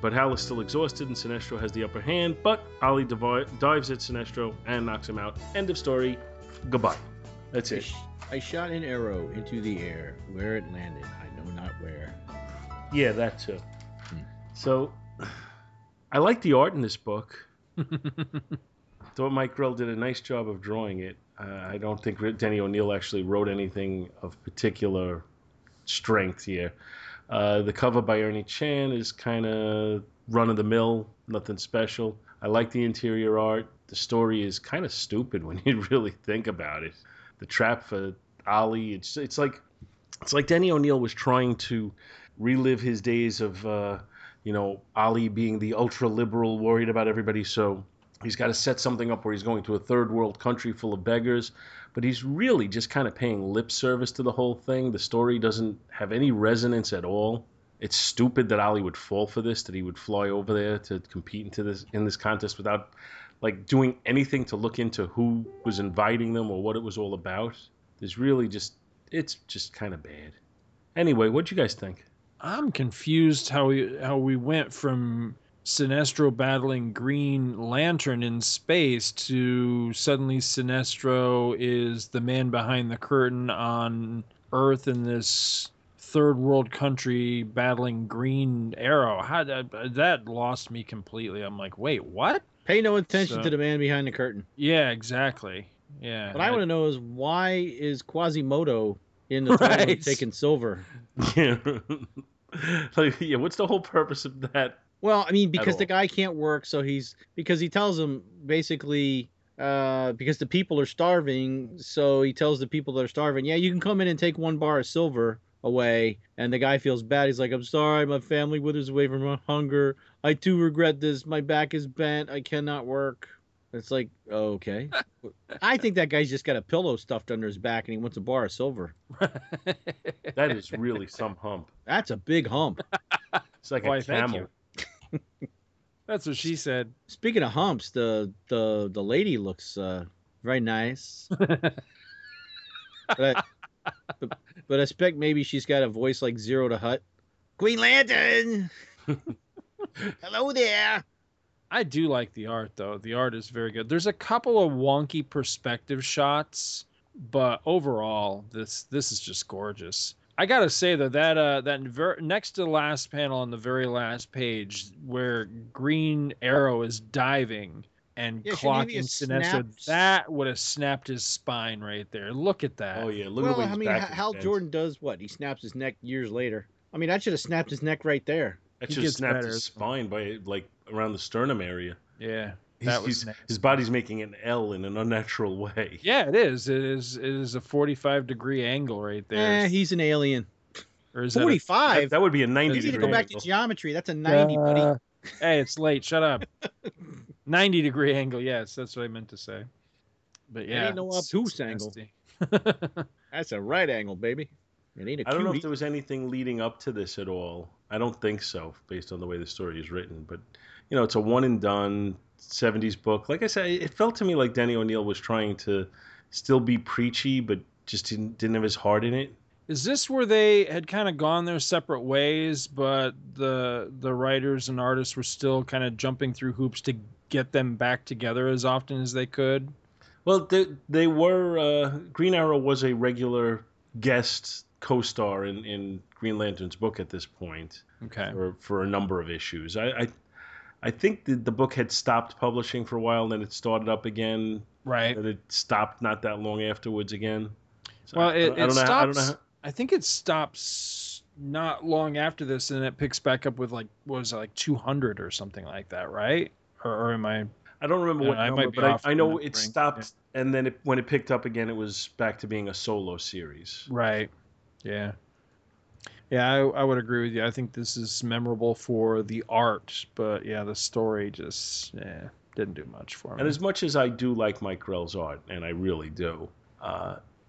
but Hal is still exhausted and Sinestro has the upper hand, but Ali dives at Sinestro and knocks him out. End of story. Goodbye. That's it. I shot an arrow into the air. Where it landed, I know not where. Yeah, that too. So, I like the art in this book. I thought Mike Grell did a nice job of drawing it. I don't think Denny O'Neil actually wrote anything of particular strength here. The cover by Ernie Chan is kind of run-of-the-mill, nothing special. I like the interior art. The story is kind of stupid when you really think about it. The trap for Ali, it's like Denny O'Neil was trying to relive his days of, Ali being the ultra-liberal, worried about everybody, so he's got to set something up where he's going to a third-world country full of beggars, but he's really just kind of paying lip service to the whole thing. The story doesn't have any resonance at all. It's stupid that Ali would fall for this, that he would fly over there to compete in this contest without doing anything to look into who was inviting them or what it was all about. It's just kind of bad. Anyway, what'd you guys think? I'm confused how we went from Sinestro battling Green Lantern in space to suddenly Sinestro is the man behind the curtain on Earth in this third world country battling Green Arrow. That lost me completely. I'm like, wait, what? Pay no attention to the man behind the curtain. Yeah, exactly. Yeah. What I want to know is, why is Quasimodo in the title of taking Silver? Yeah. Yeah, what's the whole purpose of that? Well, I mean, because the guy can't work, so because he tells him basically, because the people are starving, so he tells the people that are starving, yeah, you can come in and take one bar of silver away. And the guy feels bad. He's like, I'm sorry, my family withers away from hunger. I too regret this. My back is bent. I cannot work. It's like, okay. I think that guy's just got a pillow stuffed under his back and he wants a bar of silver. That is really some hump. That's a big hump. It's like a camel. That's what she said. Speaking of humps, the lady looks very nice. But I expect maybe she's got a voice like Zero to Hutt. Green Lantern! Hello there! I do like the art, though. The art is very good. There's a couple of wonky perspective shots, but overall, this is just gorgeous. I gotta say though that next to the last panel on the very last page, where Green Arrow is diving and clocking Sinestro, that would have snapped his spine right there. Look at that. Oh yeah, look at what he's doing. Well, I mean, Hal Jordan does what? He snaps his neck years later. I mean, that should have snapped his neck right there. That should have snapped his spine by like around the sternum area. Yeah. His body's making an L in an unnatural way. Yeah, it is. It is a 45-degree angle right there. Yeah, he's an alien. Or is 45? That would be a 90-degree. You need to go back to geometry. That's a 90, buddy. Hey, it's late. Shut up. 90-degree angle. Yes, that's what I meant to say. But yeah, ain't no obtuse angle. That's a right angle, baby. I don't know if there was anything leading up to this at all. I don't think so, based on the way the story is written. But you know, it's a one and done. 70s book. Like I said, it felt to me like Danny O'Neill was trying to still be preachy, but just didn't have his heart in it. Is this where they had kind of gone their separate ways, but the writers and artists were still kind of jumping through hoops to get them back together as often as they could? Well, they were... Green Arrow was a regular guest co-star in Green Lantern's book at this point. Okay. For a number of issues. I think the book had stopped publishing for a while, then it started up again. Right. And it stopped not that long afterwards again. So well, I think it stops not long after this, and it picks back up with, like, what was it, like 200 or something like that, right? Or am I... I don't remember what number, but I know it stopped, yeah. And then when it picked up again, it was back to being a solo series. Right. Yeah. Yeah, I would agree with you. I think this is memorable for the art, but yeah, the story just didn't do much for me. And as much as I do like Mike Grell's art, and I really do,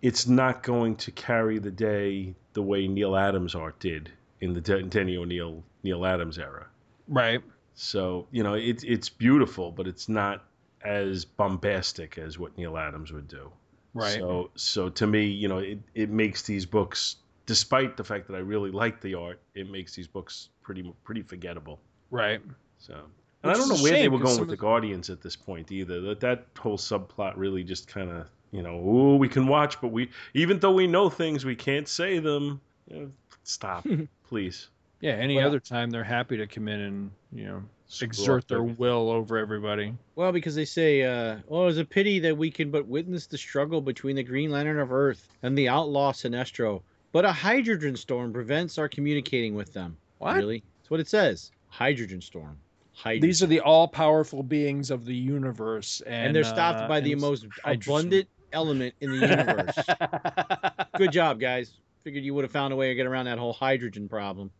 it's not going to carry the day the way Neil Adams' art did in the Denny O'Neill, Neil Adams era. Right. So, you know, it's beautiful, but it's not as bombastic as what Neil Adams would do. Right. So to me, you know, it makes these books... Despite the fact that I really like the art, it makes these books pretty forgettable. Right. So, and I don't know where they were going with the Guardians at this point either. That whole subplot really just kind of, you know, ooh, we can watch, but even though we know things, we can't say them. You know, stop, please. Yeah. Any other time, they're happy to come in and you know exert their will over everybody. Well, because they say, "Oh, it's a pity that we can but witness the struggle between the Green Lantern of Earth and the outlaw Sinestro." But a hydrogen storm prevents our communicating with them. What? Really? That's what it says. Hydrogen storm. Hydrogen. These are the all-powerful beings of the universe. And they're stopped by the most abundant element in the universe. Good job, guys. Figured you would have found a way to get around that whole hydrogen problem.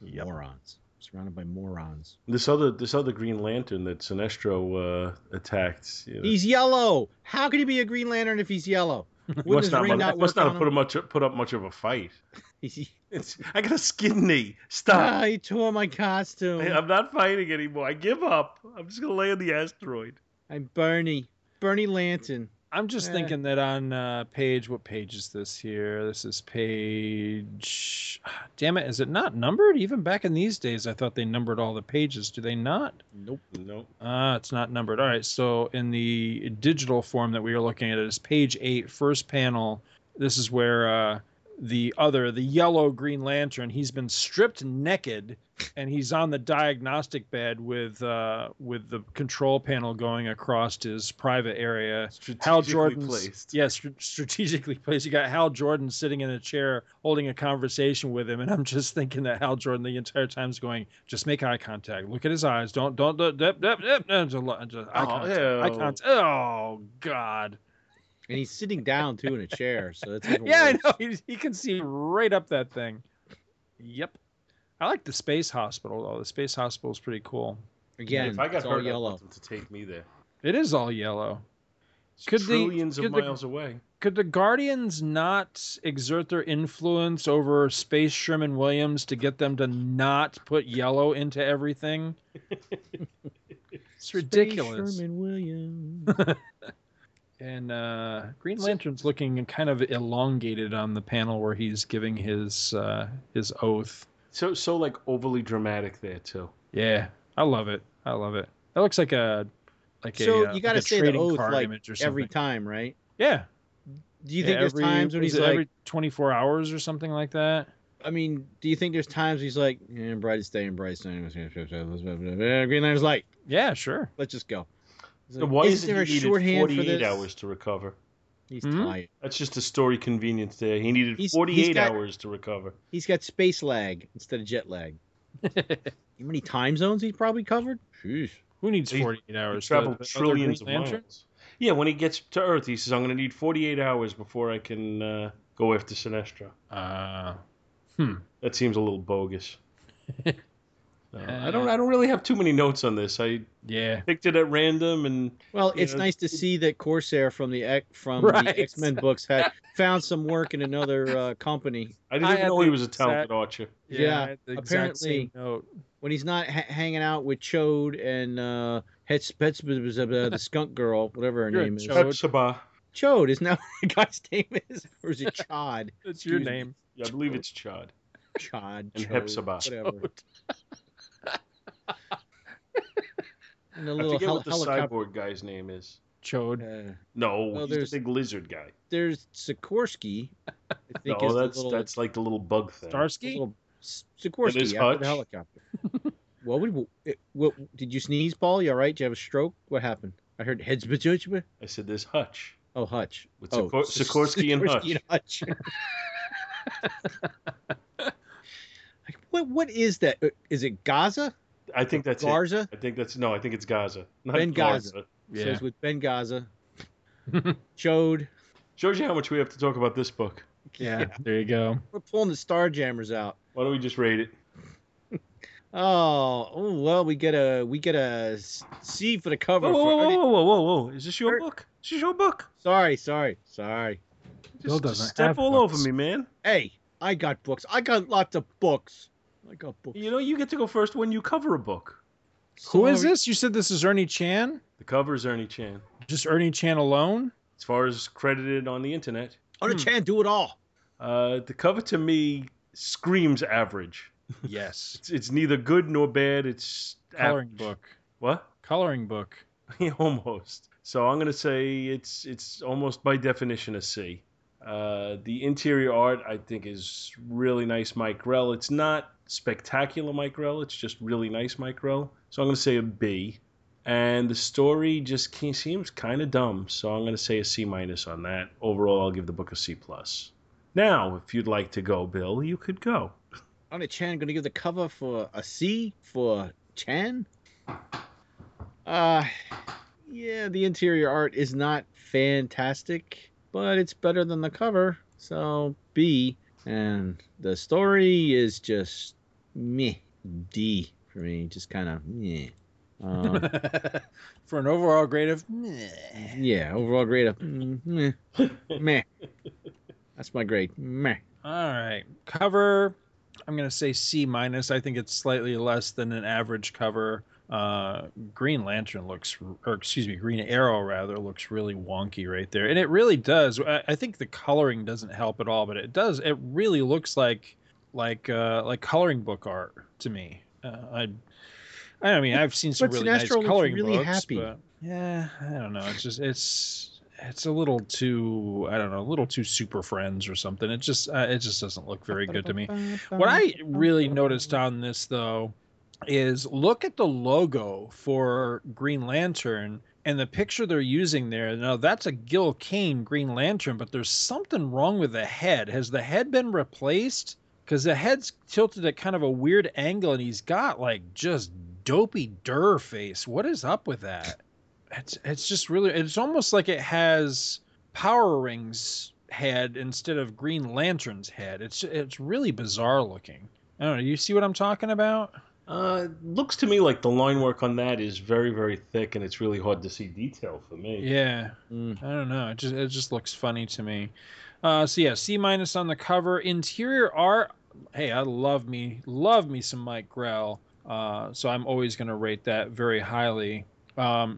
Yep. Morons. Surrounded by morons. This other Green Lantern that Sinestro attacked. You know. He's yellow. How could he be a Green Lantern if he's yellow? Must not have put up much of a fight. I got a skin knee. Stop. He tore my costume. I'm not fighting anymore. I give up. I'm just going to land the asteroid. I'm Bernie. Bernie Lanton. I'm just thinking that on page, what page is this here? This is page, damn it, is it not numbered? Even back in these days, I thought they numbered all the pages. Do they not? Nope. It's not numbered. All right, so in the digital form that we are looking at, it is page 8, first panel. This is where the yellow Green Lantern, he's been stripped naked, and he's on the diagnostic bed with the control panel going across his private area. Hal Jordan's placed. Yes, strategically placed. You got Hal Jordan sitting in a chair holding a conversation with him, and I'm just thinking that Hal Jordan the entire time is going, just make eye contact, look at his eyes, don't eye contact. Oh God. And he's sitting down too in a chair, so that's even worse. I know he can see right up that thing. Yep. I like the space hospital though. The space hospital is pretty cool. Again, if I got all yellow to take me there, it is all yellow. It's trillions of miles away. Could the Guardians not exert their influence over Space Sherman Williams to get them to not put yellow into everything? It's ridiculous. Space Sherman Williams. And Green Lantern's looking kind of elongated on the panel where he's giving his oath. So like overly dramatic there too. Yeah, I love it. That looks like you got to say the oath like every time, right? Yeah. Do you think there's times when he's like every 24 hours or something like that? I mean, do you think there's times he's like, brightest day and brightest night? Green Lantern's like, yeah, sure, let's just go. So why is there a shorthand 48 hours to recover? He's tired. That's just a story convenience there. He needed 48 hours to recover. He's got space lag instead of jet lag. How many time zones he's probably covered? Jeez. Who needs 48 hours? He traveled trillions of miles. Yeah, when he gets to Earth, he says, I'm going to need 48 hours before I can go after Sinestro. That seems a little bogus. I don't really have too many notes on this. I picked it at random, and it's nice to see that Corsair from the X-Men books had found some work in another company. I didn't even know he was a talented archer. Yeah, apparently when he's not hanging out with Chode and the skunk girl, whatever her name is. Chode is now the guy's name is, or is it Chod? That's your name. Yeah, I believe it's Chod. Chod and Hepzibah. Whatever. And I forget what the cyborg guy's name is. Chode. No, he's the big lizard guy. There's Sikorsky. I think that's like the little bug thing. Starsky? Sikorsky after Hutch. The helicopter. Did you sneeze, Paul? You all right? Did you have a stroke? What happened? I heard heads. I said there's Hutch. Oh, Hutch. With Sikorsky and Hutch. Like, what is that? Is it Gaza? I think that's Garza. It. I think that's no. I think it's Gaza. Not Ben Gaza. Yeah. So it's with Ben Gaza. Chode. Shows you how much we have to talk about this book. Yeah. There you go. We're pulling the Star Jammers out. Why don't we just rate it? We get a C for the cover. Whoa! Is this your book? Is this your book? Sorry. Just step all over me, man. Hey, I got books. I got lots of books. I got books. You know, you get to go first when you cover a book. So who is this? You said this is Ernie Chan? The cover is Ernie Chan. Just Ernie Chan alone? As far as credited on the internet. Ernie Chan, do it all. The cover to me screams average. Yes. It's neither good nor bad. It's coloring average. Book. What? Coloring book. Almost. So I'm going to say it's almost by definition a C. The interior art, I think, is really nice, Mike Grell. It's not spectacular Mike Grell. It's just really nice Mike Grell. So I'm going to say a B. And the story just seems kind of dumb. So I'm going to say a C- on that. Overall, I'll give the book a C+. Now, if you'd like to go, Bill, you could go. I'm going to give the cover for a C for Chan. Yeah, the interior art is not fantastic, but it's better than the cover, so B. And the story is just meh. D for me, just kind of meh. For an overall grade of meh. Yeah, overall grade of meh. Meh. That's my grade. Meh. All right. Cover, I'm going to say C-. I think it's slightly less than an average cover. Green Lantern looks, or excuse me, Green Arrow rather, looks really wonky right there. And it really does. I think the coloring doesn't help at all, but it does. It really looks like coloring book art to me. I mean, I've seen some really nice coloring really books, happy. But yeah, I don't know. It's just, it's a little too, I don't know, a little too Super Friends or something. It just doesn't look very good to me. What I really noticed on this though is look at the logo for Green Lantern and the picture they're using there. Now that's a Gil Kane Green Lantern, but there's something wrong with the head. Has the head been replaced? Because the head's tilted at kind of a weird angle, and he's got like just dopey durr face. What is up with that? It's just really, it's almost like it has Power Ring's head instead of Green Lantern's head. It's really bizarre looking. I don't know. You see what I'm talking about? Looks to me like the line work on that is very, very thick, and it's really hard to see detail for me. Yeah, I don't know. It just looks funny to me. So yeah, C- on the cover. Interior art. Hey, I love me some Mike Grell. So I'm always going to rate that very highly.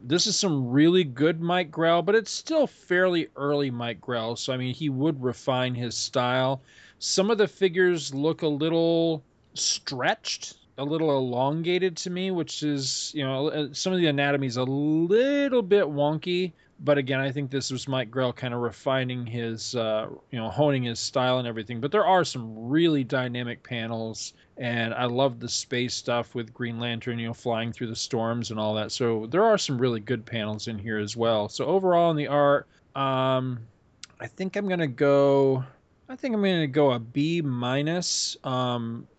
This is some really good Mike Grell, but it's still fairly early Mike Grell. So I mean, he would refine his style. Some of the figures look a little stretched, a little elongated to me, which is, you know, some of the anatomy is a little bit wonky. But again, I think this was Mike Grell kind of refining his, you know, honing his style and everything. But there are some really dynamic panels, and I love the space stuff with Green Lantern, you know, flying through the storms and all that. So there are some really good panels in here as well. So overall in the art, I think I'm going to go a B-.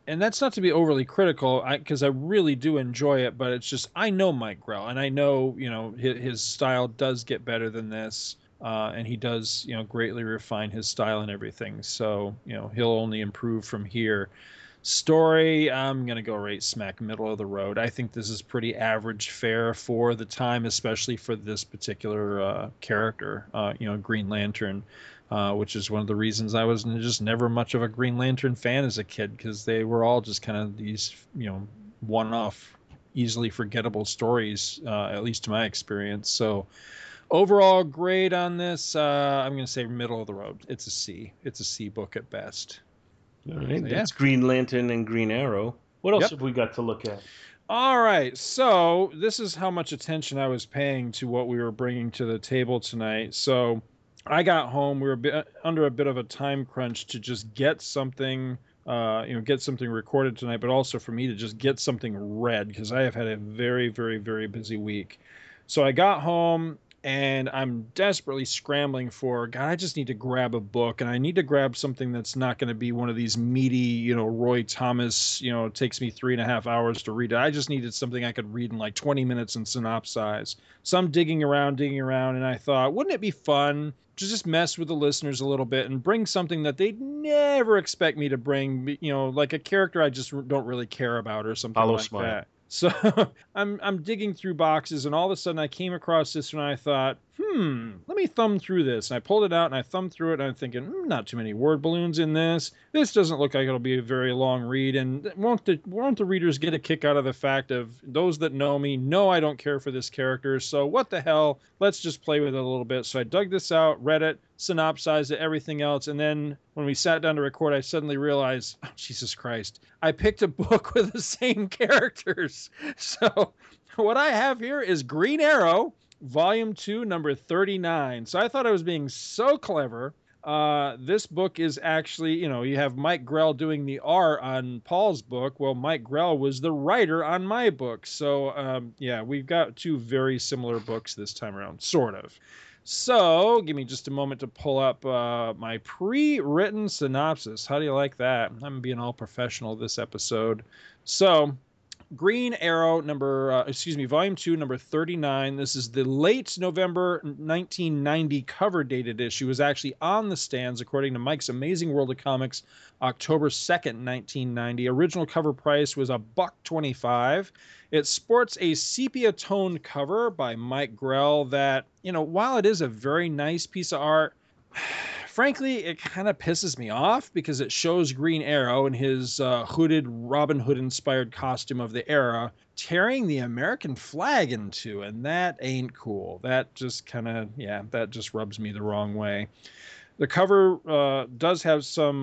And that's not to be overly critical, because I really do enjoy it, but it's just, I know Mike Grell, and I know, you know, his style does get better than this, and he does, you know, greatly refine his style and everything. So, you know, he'll only improve from here. Story, I'm going to go right smack middle of the road. I think this is pretty average fare for the time, especially for this particular character, you know, Green Lantern, which is one of the reasons I was just never much of a Green Lantern fan as a kid, because they were all just kind of these, you know, one-off, easily forgettable stories, at least to my experience. So overall grade on this, I'm going to say middle of the road. It's a C. It's a C book at best. All right, so, that's Green Lantern and Green Arrow. What else have we got to look at? All right, so this is how much attention I was paying to what we were bringing to the table tonight. So I got home. We were under a bit of a time crunch to just get something, you know, get something recorded tonight, but also for me to just get something read, because I have had a very, very, very busy week. So I got home, and I'm desperately scrambling for, God, I just need to grab a book, and I need to grab something that's not going to be one of these meaty, you know, Roy Thomas, you know, it takes me 3.5 hours to read it. I just needed something I could read in like 20 minutes and synopsize. So I'm digging around, and I thought, wouldn't it be fun to just mess with the listeners a little bit and bring something that they'd never expect me to bring, you know, like a character I just don't really care about or something like that. So I'm digging through boxes, and all of a sudden I came across this one, and I thought, let me thumb through this. And I pulled it out, and I thumbed through it, and I'm thinking, not too many word balloons in this. This doesn't look like it'll be a very long read, and won't the readers get a kick out of the fact of those that know me know I don't care for this character, so what the hell, let's just play with it a little bit. So I dug this out, read it, synopsized it, everything else, and then when we sat down to record, I suddenly realized, oh, Jesus Christ, I picked a book with the same characters. So what I have here is Green Arrow, Volume 2, number 39. So I thought I was being so clever. This book is actually, you know, you have Mike Grell doing the art on Paul's book. Well, Mike Grell was the writer on my book. So, yeah, we've got two very similar books this time around, sort of. So give me just a moment to pull up my pre-written synopsis. How do you like that? I'm being all professional this episode. So Green Arrow, Volume 2, number 39. This is the late November 1990 cover-dated issue. It was actually on the stands, according to Mike's Amazing World of Comics, October 2nd, 1990. Original cover price was $1.25. It sports a sepia-toned cover by Mike Grell that, you know, while it is a very nice piece of art, frankly, it kind of pisses me off because it shows Green Arrow in his hooded Robin Hood-inspired costume of the era tearing the American flag in two, and that ain't cool. That just kind of, yeah, that just rubs me the wrong way. The cover does have some,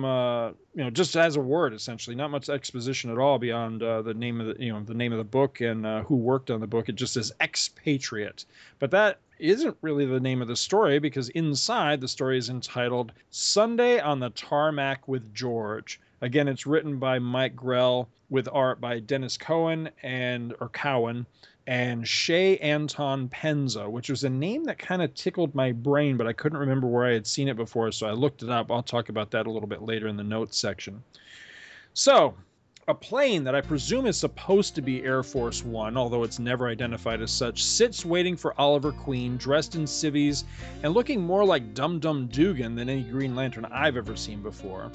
you know, just as a word, essentially, not much exposition at all beyond the name of the, you know, the name of the book and who worked on the book. It just says Expatriate, but that isn't really the name of the story because inside the story is entitled Sunday on the Tarmac with George. Again, it's written by Mike Grell with art by Dennis Cowan and Shea Anton Penza, which was a name that kind of tickled my brain, but I couldn't remember where I had seen it before, so I looked it up. I'll talk about that a little bit later in the notes section. So, a plane that I presume is supposed to be Air Force One, although it's never identified as such, sits waiting for Oliver Queen, dressed in civvies and looking more like Dum Dum Dugan than any Green Lantern I've ever seen before.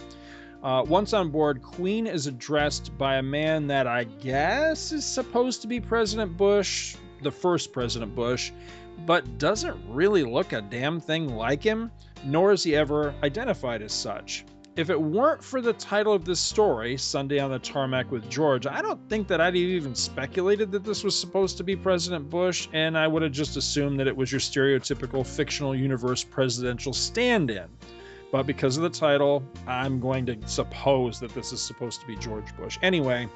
Once on board, Queen is addressed by a man that I guess is supposed to be President Bush, the first President Bush, but doesn't really look a damn thing like him, nor is he ever identified as such. If it weren't for the title of this story, Sunday on the Tarmac with George, I don't think that I'd even speculated that this was supposed to be President Bush, and I would have just assumed that it was your stereotypical fictional universe presidential stand-in. But because of the title, I'm going to suppose that this is supposed to be George Bush. Anyway,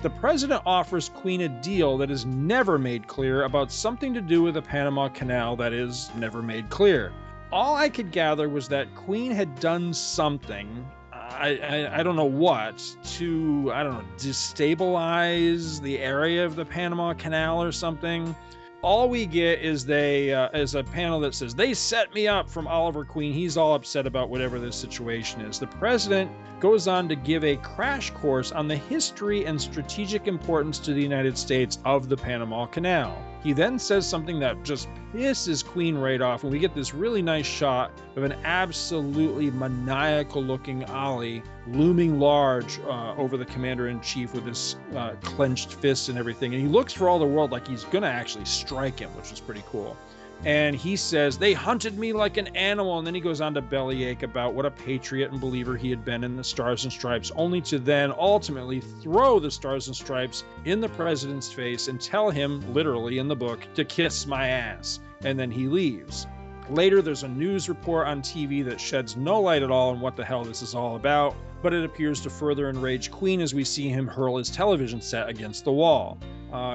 the president offers Queen a deal that is never made clear about something to do with the Panama Canal that is never made clear. All I could gather was that Queen had done something, I don't know what, to, I don't know, destabilize the area of the Panama Canal or something. All we get is a panel that says, "They set me up," from Oliver Queen. He's all upset about whatever this situation is. The president goes on to give a crash course on the history and strategic importance to the United States of the Panama Canal. He then says something that just pisses Queen right off, and we get this really nice shot of an absolutely maniacal-looking Ollie looming large over the commander-in-chief with his clenched fists and everything, and he looks for all the world like he's going to actually strike him, which is pretty cool. And he says, "They hunted me like an animal," and then he goes on to bellyache about what a patriot and believer he had been in the Stars and Stripes, only to then ultimately throw the Stars and Stripes in the president's face and tell him, literally in the book, to kiss my ass. And then he leaves. Later, there's a news report on TV that sheds no light at all on what the hell this is all about, but it appears to further enrage Queen as we see him hurl his television set against the wall.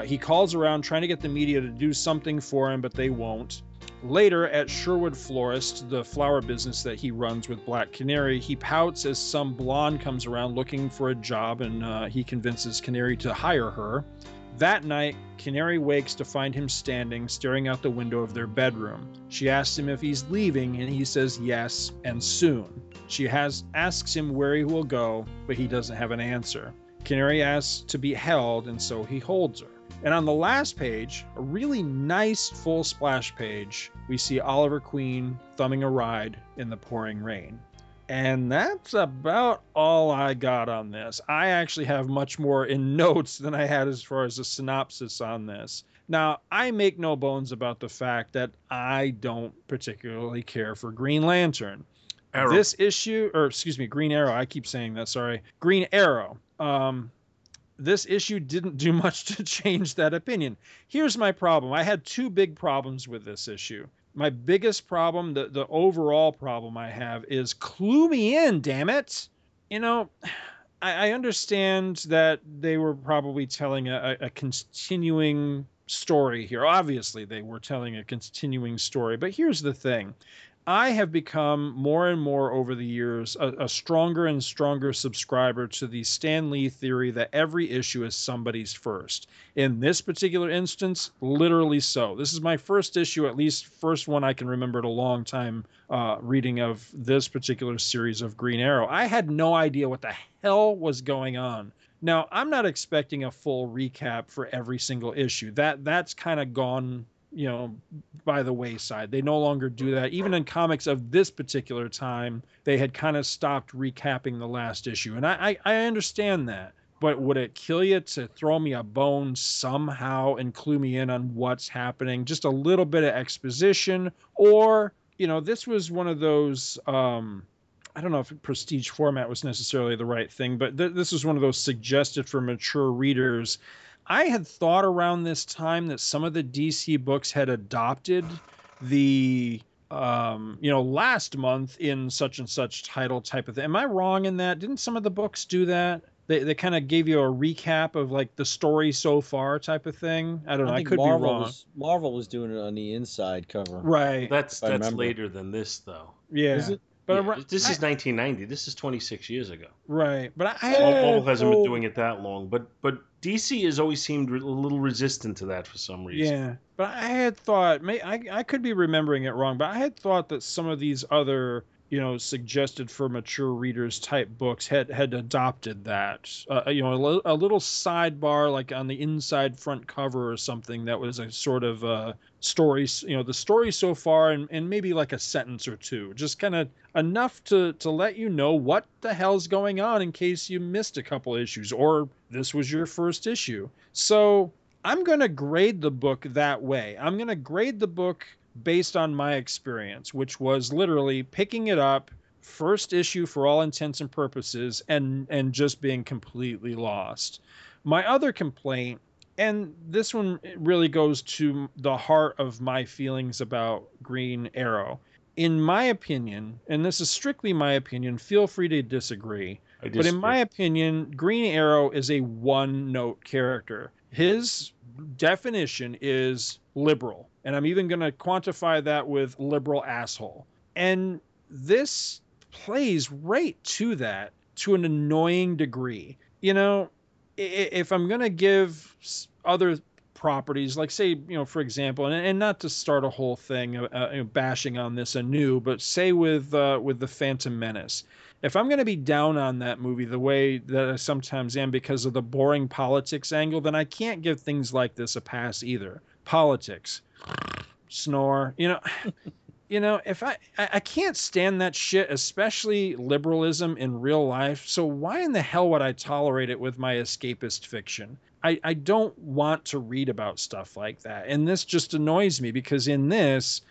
He calls around trying to get the media to do something for him, but they won't. Later, at Sherwood Florist, the flower business that he runs with Black Canary, he pouts as some blonde comes around looking for a job, and he convinces Canary to hire her. That night, Canary wakes to find him standing, staring out the window of their bedroom. She asks him if he's leaving, and he says yes, and soon. She asks him where he will go, but he doesn't have an answer. Canary asks to be held, and so he holds her. And on the last page, a really nice full splash page, we see Oliver Queen thumbing a ride in the pouring rain. And that's about all I got on this. I actually have much more in notes than I had as far as a synopsis on this. Now, I make no bones about the fact that I don't particularly care for Green Lantern. Arrow. This issue, or excuse me, Green Arrow. I keep saying that, sorry. Green Arrow. This issue didn't do much to change that opinion. Here's my problem. I had two big problems with this issue. My biggest problem, the overall problem I have, is clue me in, damn it. You know, I understand that they were probably telling a continuing story here. Obviously, they were telling a continuing story. But here's the thing. I have become more and more over the years a stronger and stronger subscriber to the Stan Lee theory that every issue is somebody's first. In this particular instance, literally so. This is my first issue, at least first one I can remember in a long time, reading of this particular series of Green Arrow. I had no idea what the hell was going on. Now, I'm not expecting a full recap for every single issue. That's kind of gone, you know, by the wayside. They no longer do that. Even in comics of this particular time, they had kind of stopped recapping the last issue. And I understand that. But would it kill you to throw me a bone somehow and clue me in on what's happening? Just a little bit of exposition, or you know, this was one of those, I don't know if prestige format was necessarily the right thing, but this was one of those suggested for mature readers. I had thought around this time that some of the DC books had adopted the, you know, last month in such and such title type of thing. Am I wrong in that? Didn't some of the books do that? They kind of gave you a recap of like the story so far type of thing. I don't know. I could Marvel be wrong. Marvel was doing it on the inside cover. Right. That's later than this though. Yeah. Is it? But yeah, this is 1990. This is 26 years ago. Right. But Marvel hasn't been doing it that long. But DC has always seemed a little resistant to that for some reason. Yeah. But I had thought, I could be remembering it wrong, but I had thought that some of these other, you know, suggested for mature readers type books had adopted that, you know, a little sidebar, like on the inside front cover or something that was a sort of story, you know, the story so far, and maybe like a sentence or two, just kind of enough to let you know what the hell's going on in case you missed a couple issues or this was your first issue. So I'm going to grade the book that way. I'm going to grade the book based on my experience, which was literally picking it up, first issue for all intents and purposes, and just being completely lost. My other complaint, and this one really goes to the heart of my feelings about Green Arrow. In my opinion, and this is strictly my opinion, feel free to disagree, but in my opinion, Green Arrow is a one-note character. His definition is liberal. And I'm even going to quantify that with liberal asshole. And this plays right to that to an annoying degree. You know, if I'm going to give other properties, like say, you know, for example, and not to start a whole thing bashing on this anew, but say with The Phantom Menace, if I'm going to be down on that movie the way that I sometimes am because of the boring politics angle, then I can't give things like this a pass either. Politics. Snore. You know, you know, if I can't stand that shit, especially liberalism in real life. So why in the hell would I tolerate it with my escapist fiction? I don't want to read about stuff like that. And this just annoys me because in this,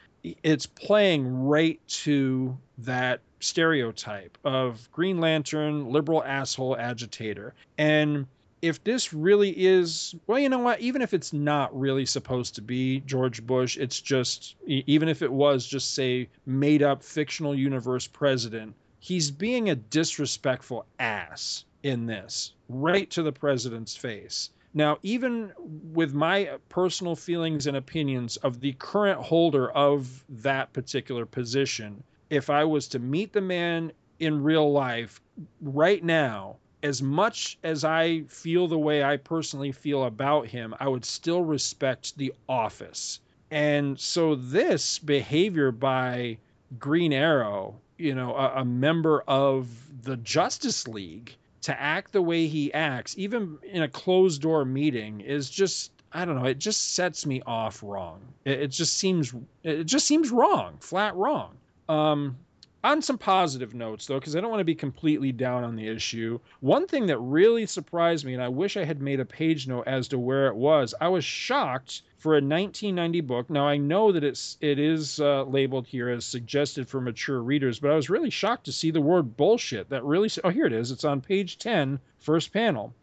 it's playing right to that stereotype of Green Lantern, liberal asshole agitator. And if this really is, well, you know what, even if it's not really supposed to be George Bush, it's just, even if it was just, say, made up fictional universe president, he's being a disrespectful ass in this, right to the president's face. Now, even with my personal feelings and opinions of the current holder of that particular position, if I was to meet the man in real life right now, as much as I feel the way I personally feel about him, I would still respect the office. And so this behavior by Green Arrow, you know, a member of the Justice League, to act the way he acts, even in a closed door meeting, is just, I don't know, it just sets me off wrong. It just seems wrong, flat wrong. On some positive notes, though, because I don't want to be completely down on the issue, one thing that really surprised me, and I wish I had made a page note as to where it was, I was shocked for a 1990 book. Now, I know that it is labeled here as suggested for mature readers, but I was really shocked to see the word bullshit. That really, oh, here it is. It's on page 10, first panel.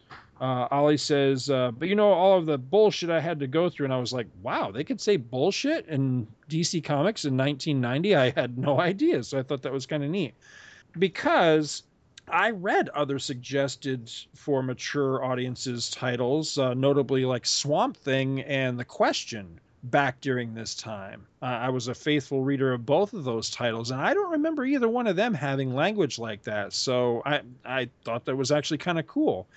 Ollie says, but you know, all of the bullshit I had to go through. And I was like, wow, they could say bullshit in DC Comics in 1990. I had no idea. So I thought that was kind of neat because I read other suggested for mature audiences titles, notably like Swamp Thing and The Question back during this time. I was a faithful reader of both of those titles, and I don't remember either one of them having language like that. So I thought that was actually kind of cool.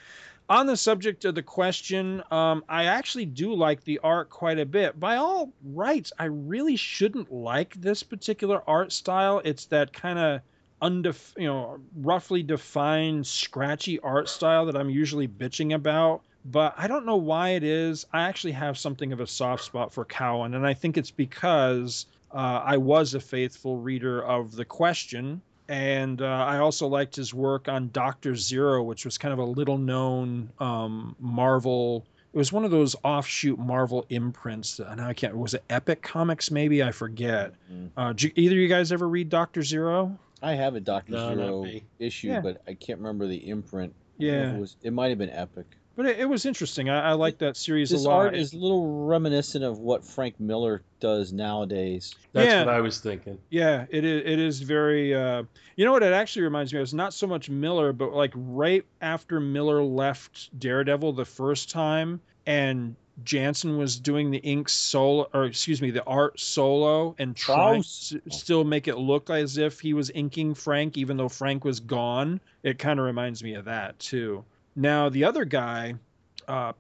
On the subject of The Question, I actually do like the art quite a bit. By all rights, I really shouldn't like this particular art style. It's that kind of roughly defined, scratchy art style that I'm usually bitching about. But I don't know why it is. I actually have something of a soft spot for Cowan, and I think it's because I was a faithful reader of The Question. And I also liked his work on Dr. Zero, which was kind of a little known Marvel It was one of those offshoot Marvel imprints. And I can't, was it Epic Comics? Maybe, I forget. Mm-hmm. Either of you guys ever read Dr. Zero? I have a Dr. Zero issue, but I can't remember the imprint. Yeah, it might have been Epic. But it was interesting. I like that series a lot. His art is a little reminiscent of what Frank Miller does nowadays. That's what I was thinking. Yeah, it is very... you know what it actually reminds me of? It's not so much Miller, but like right after Miller left Daredevil the first time and Jansen was doing the ink solo, or excuse me, the art solo, and trying to still make it look as if he was inking Frank, even though Frank was gone. It kind of reminds me of that, too. Now, the other guy,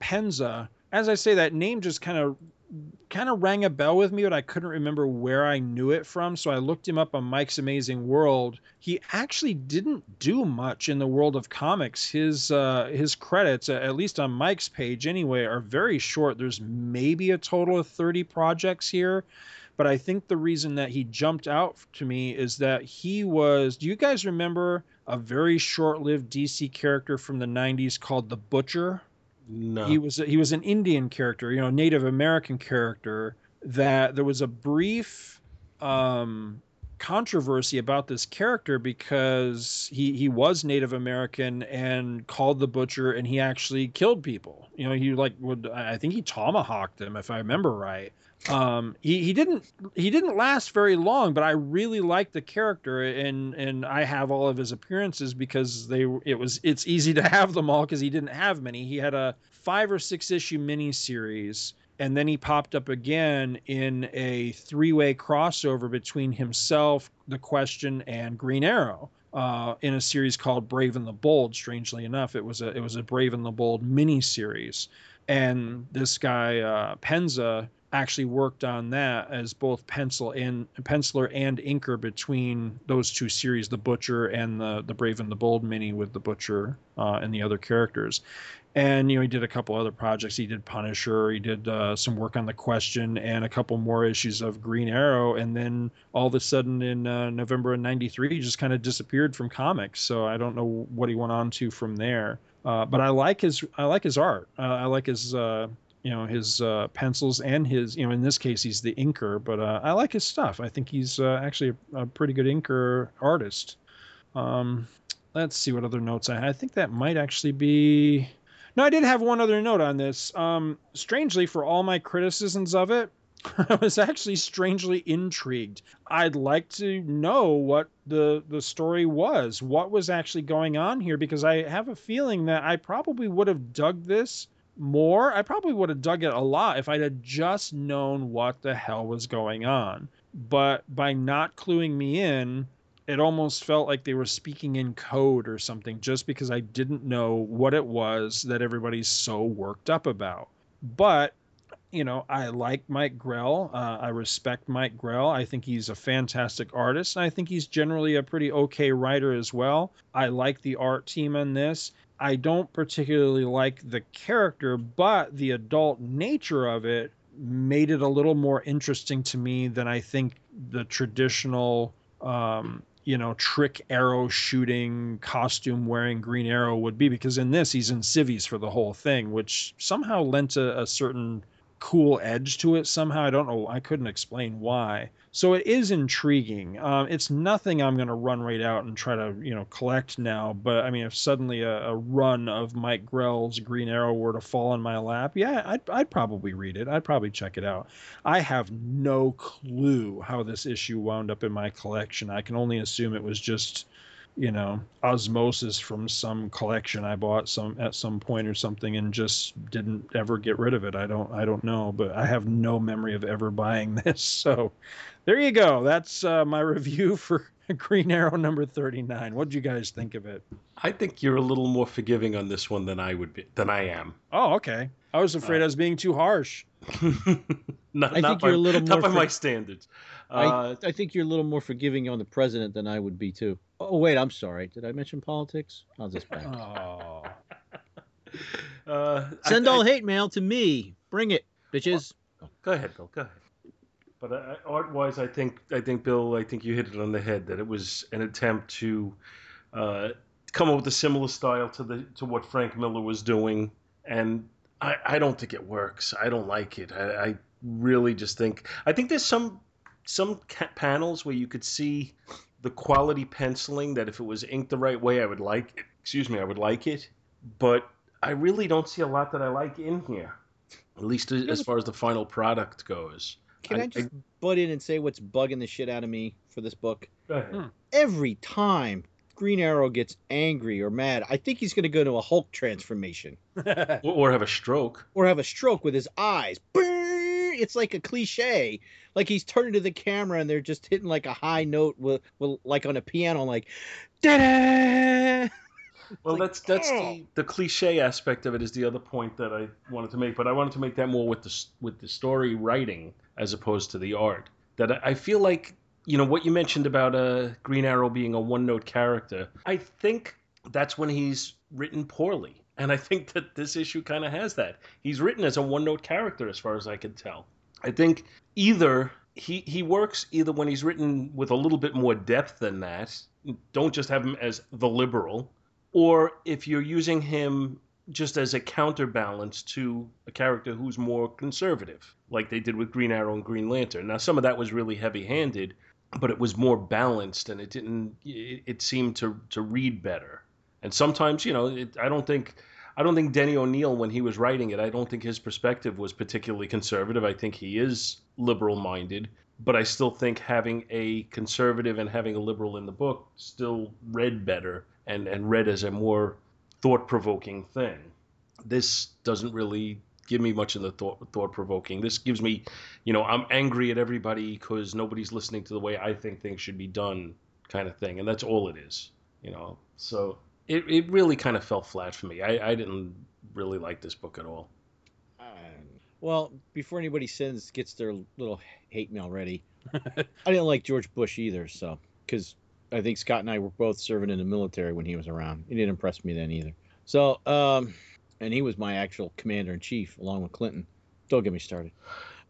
Penza, as I say, that name just kind of rang a bell with me, but I couldn't remember where I knew it from. So I looked him up on Mike's Amazing World. He actually didn't do much in the world of comics. His credits, at least on Mike's page anyway, are very short. There's maybe a total of 30 projects here. But I think the reason that he jumped out to me is that he was... Do you guys remember a very short-lived DC character from the 90s called The Butcher? No. He was an Indian character, you know, Native American character, that there was a brief controversy about this character because he was Native American and called The Butcher, and he actually killed people. You know, I think he tomahawked them, if I remember right. He didn't last very long, but I really liked the character, and I have all of his appearances because it's easy to have them all because he didn't have many. He had a 5 or 6 issue miniseries, and then he popped up again in a 3-way crossover between himself, The Question, and Green Arrow, in a series called Brave and the Bold. Strangely enough, it was a Brave and the Bold miniseries, and this guy Penza actually worked on that as both penciler and inker between those two series, The Butcher and the Brave and the Bold mini with The Butcher and the other characters. And, you know, he did a couple other projects. He did Punisher. He did some work on The Question and a couple more issues of Green Arrow. And then all of a sudden in November of 93, he just kind of disappeared from comics. So I don't know what he went on to from there. But I like his art. I like his... you know, his pencils and his, you know, in this case, he's the inker, but I like his stuff. I think he's actually a pretty good inker artist. Let's see what other notes I had. I think that might actually be... No, I did have one other note on this. Strangely, for all my criticisms of it, I was actually strangely intrigued. I'd like to know what the story was, what was actually going on here, because I have a feeling that I probably would have dug this more. I probably would have dug it a lot if I'd have just known what the hell was going on. But by not cluing me in, it almost felt like they were speaking in code or something, just because I didn't know what it was that everybody's so worked up about. But, you know, I like Mike Grell. I respect Mike Grell. I think he's a fantastic artist, and I think he's generally a pretty okay writer as well. I like the art team on this. I don't particularly like the character, but the adult nature of it made it a little more interesting to me than I think the traditional, you know, trick arrow shooting, costume wearing Green Arrow would be, because in this, he's in civvies for the whole thing, which somehow lent a certain cool edge to it somehow. I don't know. I couldn't explain why. So it is intriguing. It's nothing I'm going to run right out and try to, you know, collect now. But I mean, if suddenly a run of Mike Grell's Green Arrow were to fall in my lap, yeah, I'd probably read it. I'd probably check it out. I have no clue how this issue wound up in my collection. I can only assume it was just, you know, osmosis from some collection I bought at some point or something, and just didn't ever get rid of it. I don't know, but I have no memory of ever buying this. So there you go. That's my review for Green Arrow number 39. What did you guys think of it? I think you're a little more forgiving on this one than I am. Oh, okay. I was afraid I was being too harsh. Not by my standards. I think you're a little more forgiving on the president than I would be too. Oh wait, I'm sorry. Did I mention politics? I'll just back. Oh. Send all hate mail to me. Bring it, bitches. Well, go ahead, Bill. Go ahead. But art-wise, I think Bill, I think you hit it on the head, that it was an attempt to come up with a similar style to what Frank Miller was doing, and I don't think it works. I don't like it. I really just think... I think there's some panels where you could see the quality penciling that if it was inked the right way, I would like it. Excuse me, I would like it. But I really don't see a lot that I like in here, at least as far as the final product goes. Can I just butt in and say what's bugging the shit out of me for this book? Go ahead. Every time Green Arrow gets angry or mad, I think he's going to go to a Hulk transformation. Or have a stroke. Or have a stroke with his eyes. It's like a cliche. Like he's turning to the camera and they're just hitting like a high note with like on a piano, like, da-da! Well, like, that's the cliche aspect of it is the other point that I wanted to make, but I wanted to make that more with the story writing as opposed to the art. That I feel like, you know, what you mentioned about Green Arrow being a one-note character, I think that's when he's written poorly. And I think that this issue kind of has that. He's written as a one-note character as far as I can tell. I think either he works either when he's written with a little bit more depth than that, don't just have him as the liberal, or if you're using him just as a counterbalance to a character who's more conservative, like they did with Green Arrow and Green Lantern. Now, some of that was really heavy-handed, but it was more balanced, and it seemed to read better. And sometimes, you know, I don't think Denny O'Neil, when he was writing it, I don't think his perspective was particularly conservative. I think he is liberal-minded, but I still think having a conservative and having a liberal in the book still read better and read as a more thought-provoking thing. This doesn't really give me much of the thought-provoking. This gives me, you know, I'm angry at everybody because nobody's listening to the way I think things should be done kind of thing, and that's all it is, you know. So... It really kind of fell flat for me. I didn't really like this book at all. Well, before anybody gets their little hate mail ready, I didn't like George Bush either, so because I think Scott and I were both serving in the military when he was around. It didn't impress me then either. So, and he was my actual commander-in-chief along with Clinton. Don't get me started.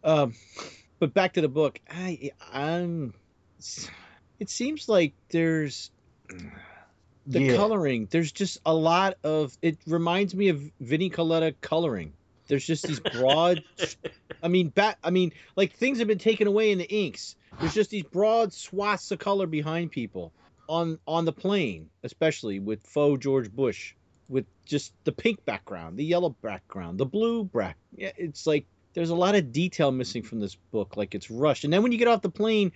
But back to the book. It seems like there's... coloring, there's just a lot of... It reminds me of Vinnie Coletta coloring. There's just these broad... like things have been taken away in the inks. There's just these broad swaths of color behind people. On the plane, especially with faux George Bush. With just the pink background, the yellow background, the blue background. Yeah, it's like there's a lot of detail missing from this book. Like it's rushed. And then when you get off the plane,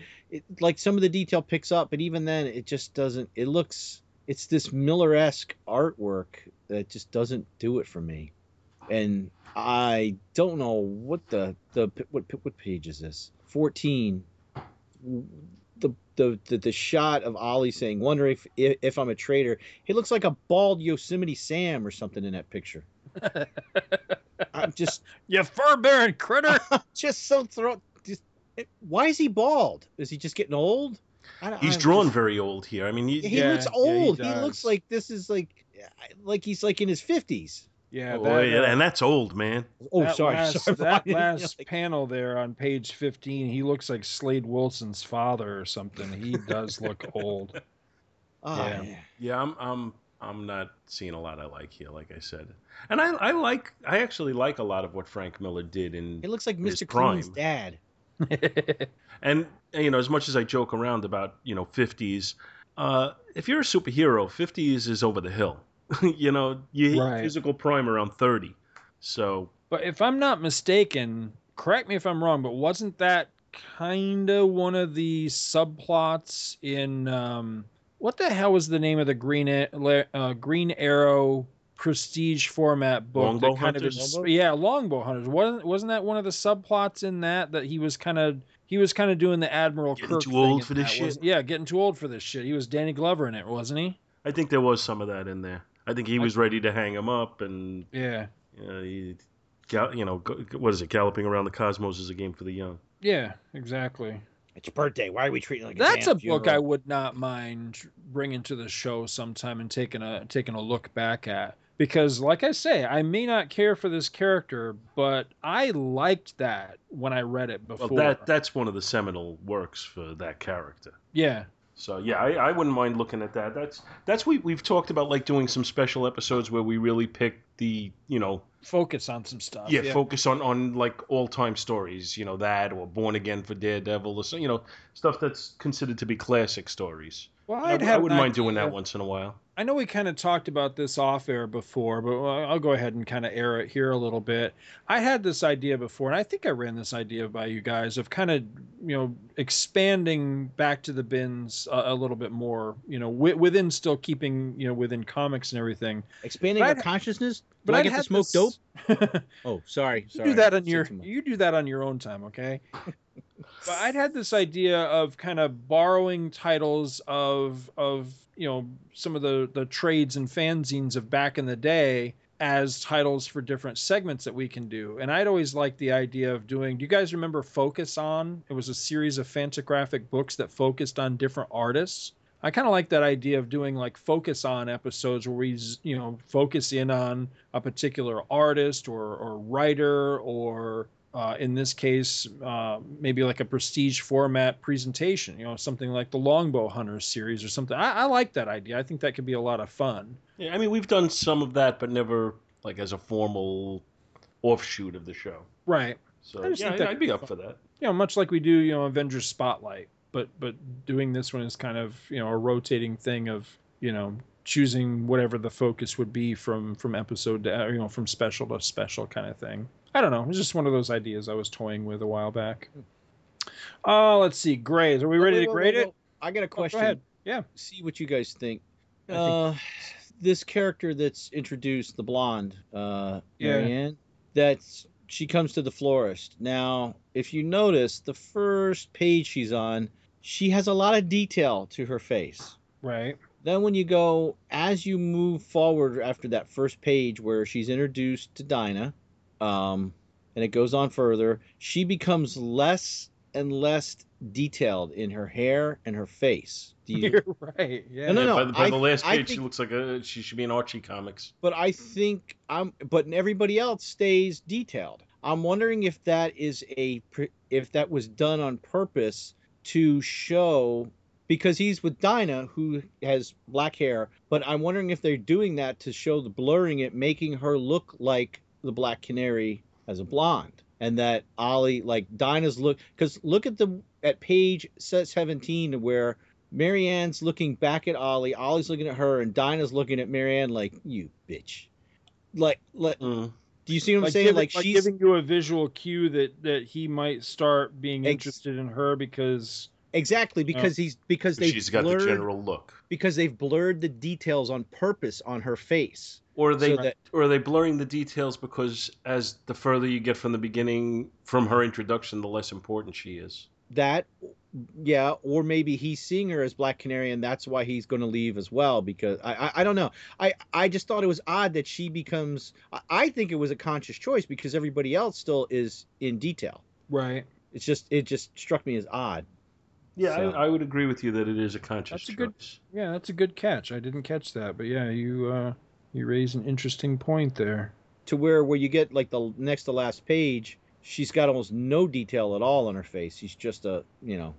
some of the detail picks up. But even then, it just doesn't... It looks... It's this Miller-esque artwork that just doesn't do it for me. And I don't know what page is this? 14. The shot of Ollie saying, "Wonder if I'm a traitor." He looks like a bald Yosemite Sam or something in that picture. I'm just... You fur-bearing critter! Just so... why is he bald? Is he just getting old? He's drawn very old here. I mean, he looks old. He looks like this is like he's like in his 50s. Yeah, and that's old, man. Oh, sorry. That last panel there on page 15, he looks like Slade Wilson's father or something. He does look old. Yeah. I'm not seeing a lot I like here, like I said, and I actually like a lot of what Frank Miller did in. It looks like Mr. Clean's dad. And, you know, as much as I joke around about, you know, 50s, if you're a superhero, 50s is over the hill. You know, you hit physical prime around 30. So, but if I'm not mistaken, correct me if I'm wrong, but wasn't that kind of one of the subplots in what the hell was the name of the Green Arrow prestige format book? Longbow Hunters? Longbow Hunters. Wasn't that one of the subplots in that he was kind of... He was kind of doing the Admiral Kirk thing. Getting too old for this shit? Yeah, getting too old for this shit. He was Danny Glover in it, wasn't he? I think there was some of that in there. I think he was ready to hang him up and... Yeah. What is it? Galloping Around the Cosmos is a Game for the Young. Yeah, exactly. It's your birthday. Why are we treating it like a That's a funeral? Book I would not mind bringing to the show sometime and taking a look back at. Because, like I say, I may not care for this character, but I liked that when I read it before. Well, that's one of the seminal works for that character. Yeah. So yeah, I wouldn't mind looking at that. That's we've talked about, like, doing some special episodes where we really pick the, you know, focus on some stuff. Yeah, focus on like all-time stories, you know, that or Born Again for Daredevil, or, you know, stuff that's considered to be classic stories. Well, I wouldn't mind doing that once in a while. I know we kind of talked about this off air before, but I'll go ahead and kind of air it here a little bit. I had this idea before, and I think I ran this idea by you guys, of kind of, you know, expanding Back to the Bins a little bit more, you know, within still keeping, you know, within comics and everything. Expanding our consciousness? But I get to smoke dope? Oh, sorry. You do that on your own time, okay? But I'd had this idea of kind of borrowing titles of you know, some of the trades and fanzines of back in the day as titles for different segments that we can do. And I'd always liked the idea of doing, do you guys remember Focus On? It was a series of Fantagraphic books that focused on different artists. I kind of like that idea of doing like Focus On episodes where we, you know, focus in on a particular artist or writer or... in this case, maybe like a prestige format presentation, you know, something like the Longbow Hunters series or something. I like that idea. I think that could be a lot of fun. Yeah, I mean, we've done some of that, but never like as a formal offshoot of the show. Right. So yeah, I'd be up for that. You know, much like we do, you know, Avengers Spotlight, but doing this one is kind of, you know, a rotating thing of, you know, choosing whatever the focus would be from episode to, you know, from special to special kind of thing. I don't know. It was just one of those ideas I was toying with a while back. Let's see. Grades. Are we ready to grade it? I got a question. Go ahead. Yeah. See what you guys think. This character that's introduced, the blonde, Marianne, she comes to the florist. Now, if you notice, the first page she's on, she has a lot of detail to her face. Right. Then when you go, as you move forward after that first page where she's introduced to Dinah, and it goes on further, she becomes less and less detailed in her hair and her face. You're right. Yeah. No. By the last page, she looks like she should be in Archie comics. But I think but everybody else stays detailed. I'm wondering if that is if that was done on purpose to show, because he's with Dinah, who has black hair. But I'm wondering if they're doing that to show the blurring it, making her look like the Black Canary as a blonde, and that Ollie, like Dinah's look, because look at page 17 where Marianne's looking back at Ollie, Ollie's looking at her, and Dinah's looking at Marianne like, you bitch. Do you see what I'm saying? She's giving you a visual cue that he might start being interested in her because. Exactly, because she's got the general look. Because they've blurred the details on purpose on her face. Or are they blurring the details because as the further you get from the beginning, from her introduction, the less important she is? That, yeah, or maybe he's seeing her as Black Canary, and that's why he's going to leave as well, because I don't know. I just thought it was odd that she becomes... I think it was a conscious choice because everybody else still is in detail. Right. It just struck me as odd. Yeah, so. I would agree with you that it is a conscious choice. That's a good catch. I didn't catch that, but yeah, you raise an interesting point there. To where you get like the next to last page, she's got almost no detail at all on her face. She's just a, you know,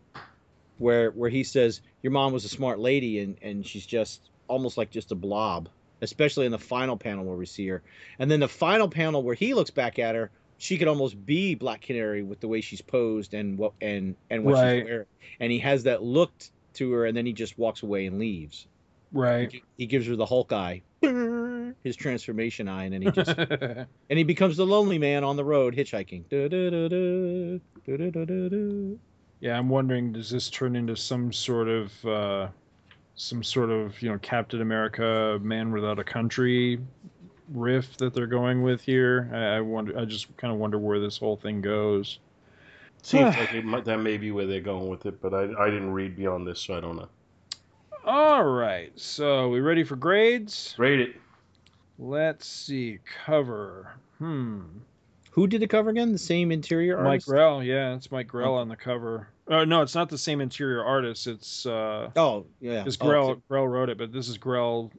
where he says your mom was a smart lady, and she's just almost like just a blob. Especially in the final panel where we see her, and then the final panel where he looks back at her. She could almost be Black Canary with the way she's posed and what she's wearing. And he has that look to her, and then he just walks away and leaves. Right. He gives her the Hulk eye, his transformation eye, and then he just and he becomes the lonely man on the road hitchhiking. Yeah, I'm wondering, does this turn into some sort of you know, Captain America, Man Without a Country riff that they're going with here? I just kind of wonder where this whole thing goes. Seems like that may be where they're going with it, but I didn't read beyond this, so I don't know. All right, so we ready for grades? Grade it. Let's see. Cover. Who did the cover again? The same interior artist? Mike Grell. Yeah, it's Mike Grell on the cover. No, it's not the same interior artist. It's Grell wrote it, but this is Grell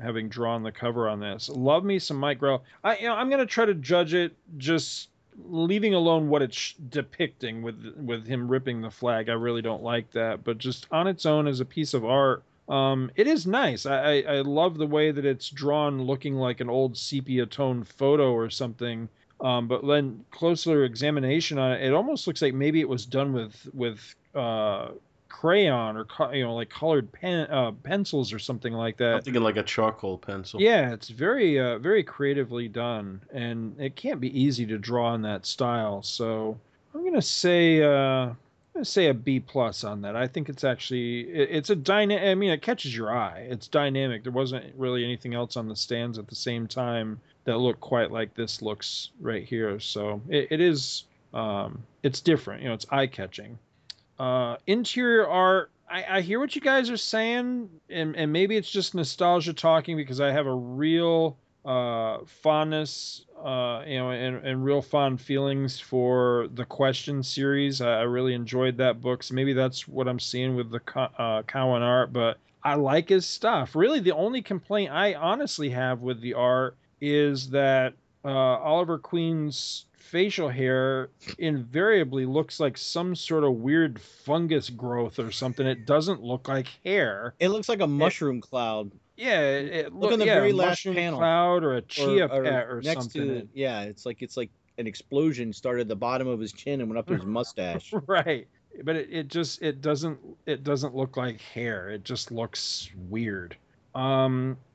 having drawn the cover on this. Love me some Mike Grell. I'm gonna try to judge it just leaving alone what it's depicting with him ripping the flag, I really don't like that. But just on its own as a piece of art, it is nice. I love the way that it's drawn, looking like an old sepia tone photo or something. But then closer examination on it, it almost looks like maybe it was done with crayon or like colored pencils or something like that. I'm thinking like a charcoal pencil. Yeah, it's very very creatively done, and it can't be easy to draw in that style. So I'm gonna say a B+ on that. I think it's actually it's a dynamic. I mean, it catches your eye. It's dynamic. There wasn't really anything else on the stands at the same time that looked quite like this looks right here. So it is it's different. It's eye catching. Interior art, I hear what you guys are saying, and maybe it's just nostalgia talking, because I have a real fondness, and real fond feelings for the Question series. I really enjoyed that book, so maybe that's what I'm seeing with the Cowan art, but I like his stuff. Really, the only complaint I honestly have with the art is that Oliver Queen's facial hair invariably looks like some sort of weird fungus growth or something. It doesn't look like hair. It looks like a mushroom cloud. Yeah, it look on the very last panel. Cloud or a chia pet or something. It's like an explosion started at the bottom of his chin and went up to his mustache. Right, but it doesn't look like hair. It just looks weird.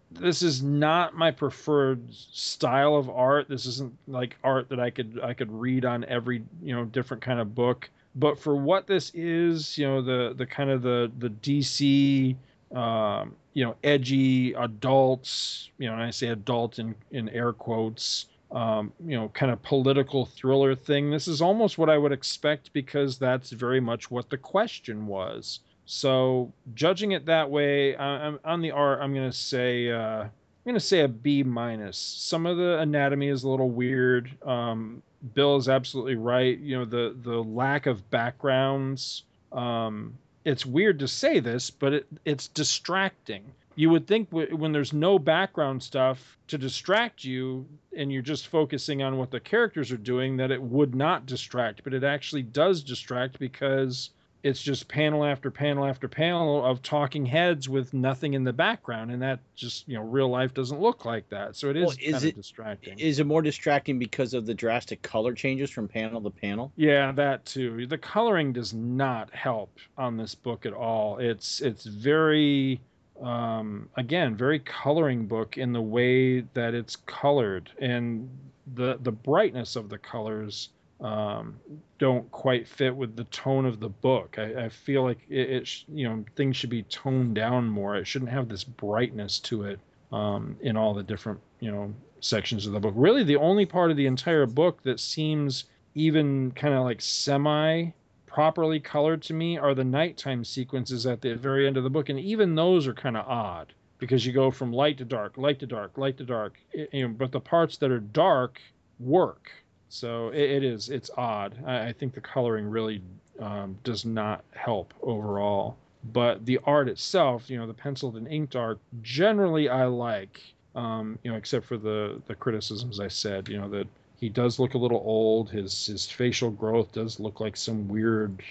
This is not my preferred style of art. This isn't like art that I could read on every, different kind of book. But for what this is, the kind of the DC, edgy adults, and I say adult in air quotes, kind of political thriller thing. This is almost what I would expect, because that's very much what The Question was. So judging it that way, I'm on the art. I'm gonna say a B-. Some of the anatomy is a little weird. Bill is absolutely right. The lack of backgrounds. It's weird to say this, but it's distracting. You would think when there's no background stuff to distract you, and you're just focusing on what the characters are doing, that it would not distract, but it actually does distract, because it's just panel after panel after panel of talking heads with nothing in the background. And that just, real life doesn't look like that. So it is kind of distracting. Is it more distracting because of the drastic color changes from panel to panel? Yeah, that too. The coloring does not help on this book at all. It's very, again, very coloring book in the way that it's colored, and the brightness of the colors don't quite fit with the tone of the book. I feel like things should be toned down more. It shouldn't have this brightness to it in all the different sections of the book. Really, the only part of the entire book that seems even kind of like semi properly colored to me are the nighttime sequences at the very end of the book, and even those are kind of odd, because you go from light to dark, light to dark, light to dark. But the parts that are dark work. So it's odd. I think the coloring really does not help overall. But the art itself, the penciled and inked art, generally I like, except for the criticisms I said, that he does look a little old. His facial growth does look like some weird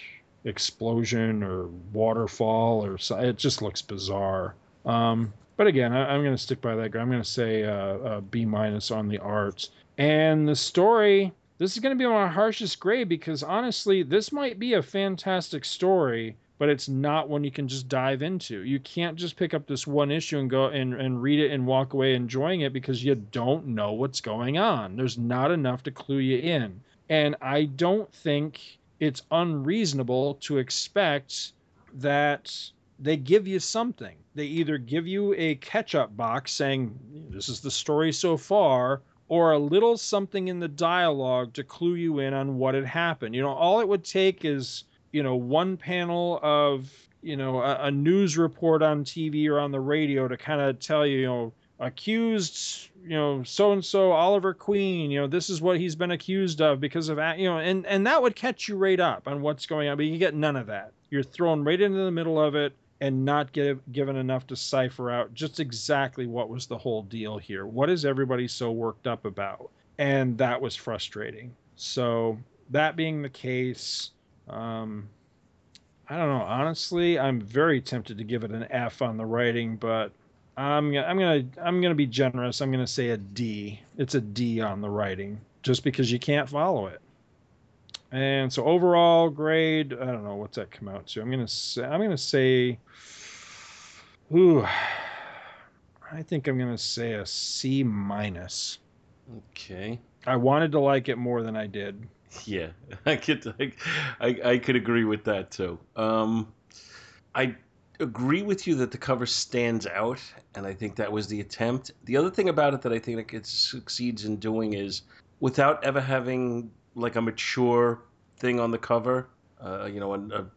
explosion or waterfall or something. It just looks bizarre. But again, I'm going to stick by that. I'm going to say a B- on the art. And the story, this is going to be my harshest grade, because honestly, this might be a fantastic story, but it's not one you can just dive into. You can't just pick up this one issue and go and read it and walk away enjoying it, because you don't know what's going on. There's not enough to clue you in. And I don't think it's unreasonable to expect that they give you something. They either give you a catch-up box saying, this is the story so far, or a little something in the dialogue to clue you in on what had happened. All it would take is, one panel of, a news report on TV or on the radio to kind of tell you, accused, so-and-so Oliver Queen, this is what he's been accused of because of, and that would catch you right up on what's going on. But you get none of that. You're thrown right into the middle of it, and not given enough to cipher out just exactly what was the whole deal here. What is everybody so worked up about? And that was frustrating. So that being the case, I don't know. Honestly, I'm very tempted to give it an F on the writing, but I'm gonna be generous. I'm gonna say a D. It's a D on the writing, just because you can't follow it. And so overall grade, I don't know what's that come out to. I'm gonna say, I think I'm gonna say a C-. Okay. I wanted to like it more than I did. Yeah, I could agree with that too. I agree with you that the cover stands out, and I think that was the attempt. The other thing about it that I think it succeeds in doing is, without ever having like a mature thing on the cover,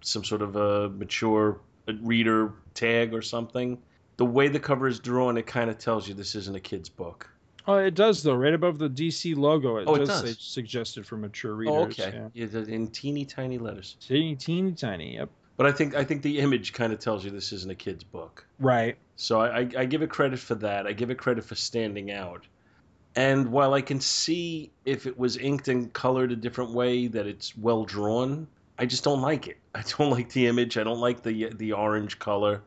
some sort of a mature reader tag or something, the way the cover is drawn, it kind of tells you this isn't a kid's book. Oh, it does, though. Right above the DC logo, it does say suggested for mature readers. Oh, okay. Yeah. Yeah, in teeny tiny letters. Teeny tiny, yep. But I think the image kind of tells you this isn't a kid's book. Right. So I give it credit for that. I give it credit for standing out. And while I can see if it was inked and colored a different way that it's well drawn, I just don't like it. I don't like the image. I don't like the orange color.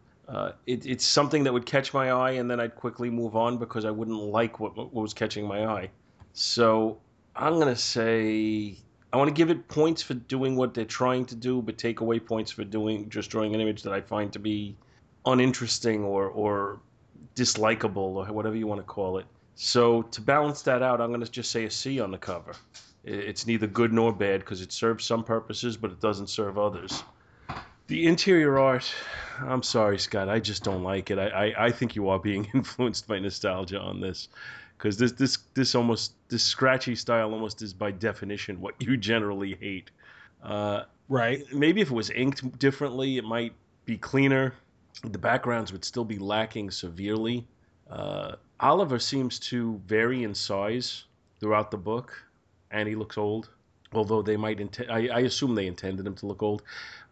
It's something that would catch my eye, and then I'd quickly move on because I wouldn't like what was catching my eye. So I'm going to say I want to give it points for doing what they're trying to do, but take away points for drawing an image that I find to be uninteresting or dislikable or whatever you want to call it. So to balance that out, I'm going to just say a C on the cover. It's neither good nor bad because it serves some purposes, but it doesn't serve others. The interior art, I'm sorry, Scott, I just don't like it. I think you are being influenced by nostalgia on this, because this scratchy style almost is by definition what you generally hate. Right. Maybe if it was inked differently, it might be cleaner. The backgrounds would still be lacking severely. Oliver seems to vary in size throughout the book, and he looks old. Although they might I assume they intended him to look old.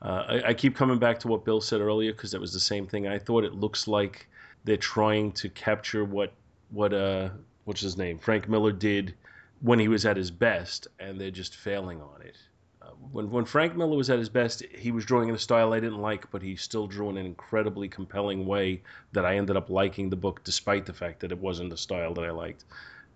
I keep coming back to what Bill said earlier because that was the same thing I thought. It looks like they're trying to capture what Frank Miller did when he was at his best, and they're just failing on it. When Frank Miller was at his best, he was drawing in a style I didn't like, but he still drew in an incredibly compelling way that I ended up liking the book, despite the fact that it wasn't the style that I liked.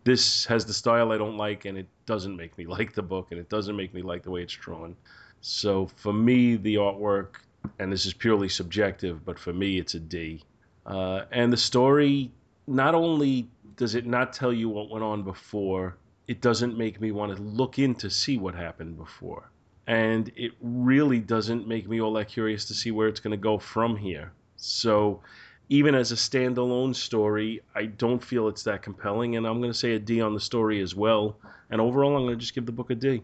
This has the style I don't like, and it doesn't make me like the book, and it doesn't make me like the way it's drawn. So for me, the artwork, and this is purely subjective, but for me, it's a D. And the story, not only does it not tell you what went on before, it doesn't make me want to look in to see what happened before. And it really doesn't make me all that curious to see where it's going to go from here. So even as a standalone story, I don't feel it's that compelling, and I'm going to say a D on the story as well. And overall, I'm going to just give the book a D.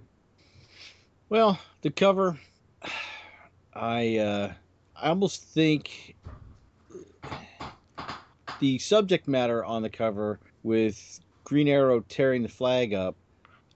Well, the cover, I almost think the subject matter on the cover with Green Arrow tearing the flag up,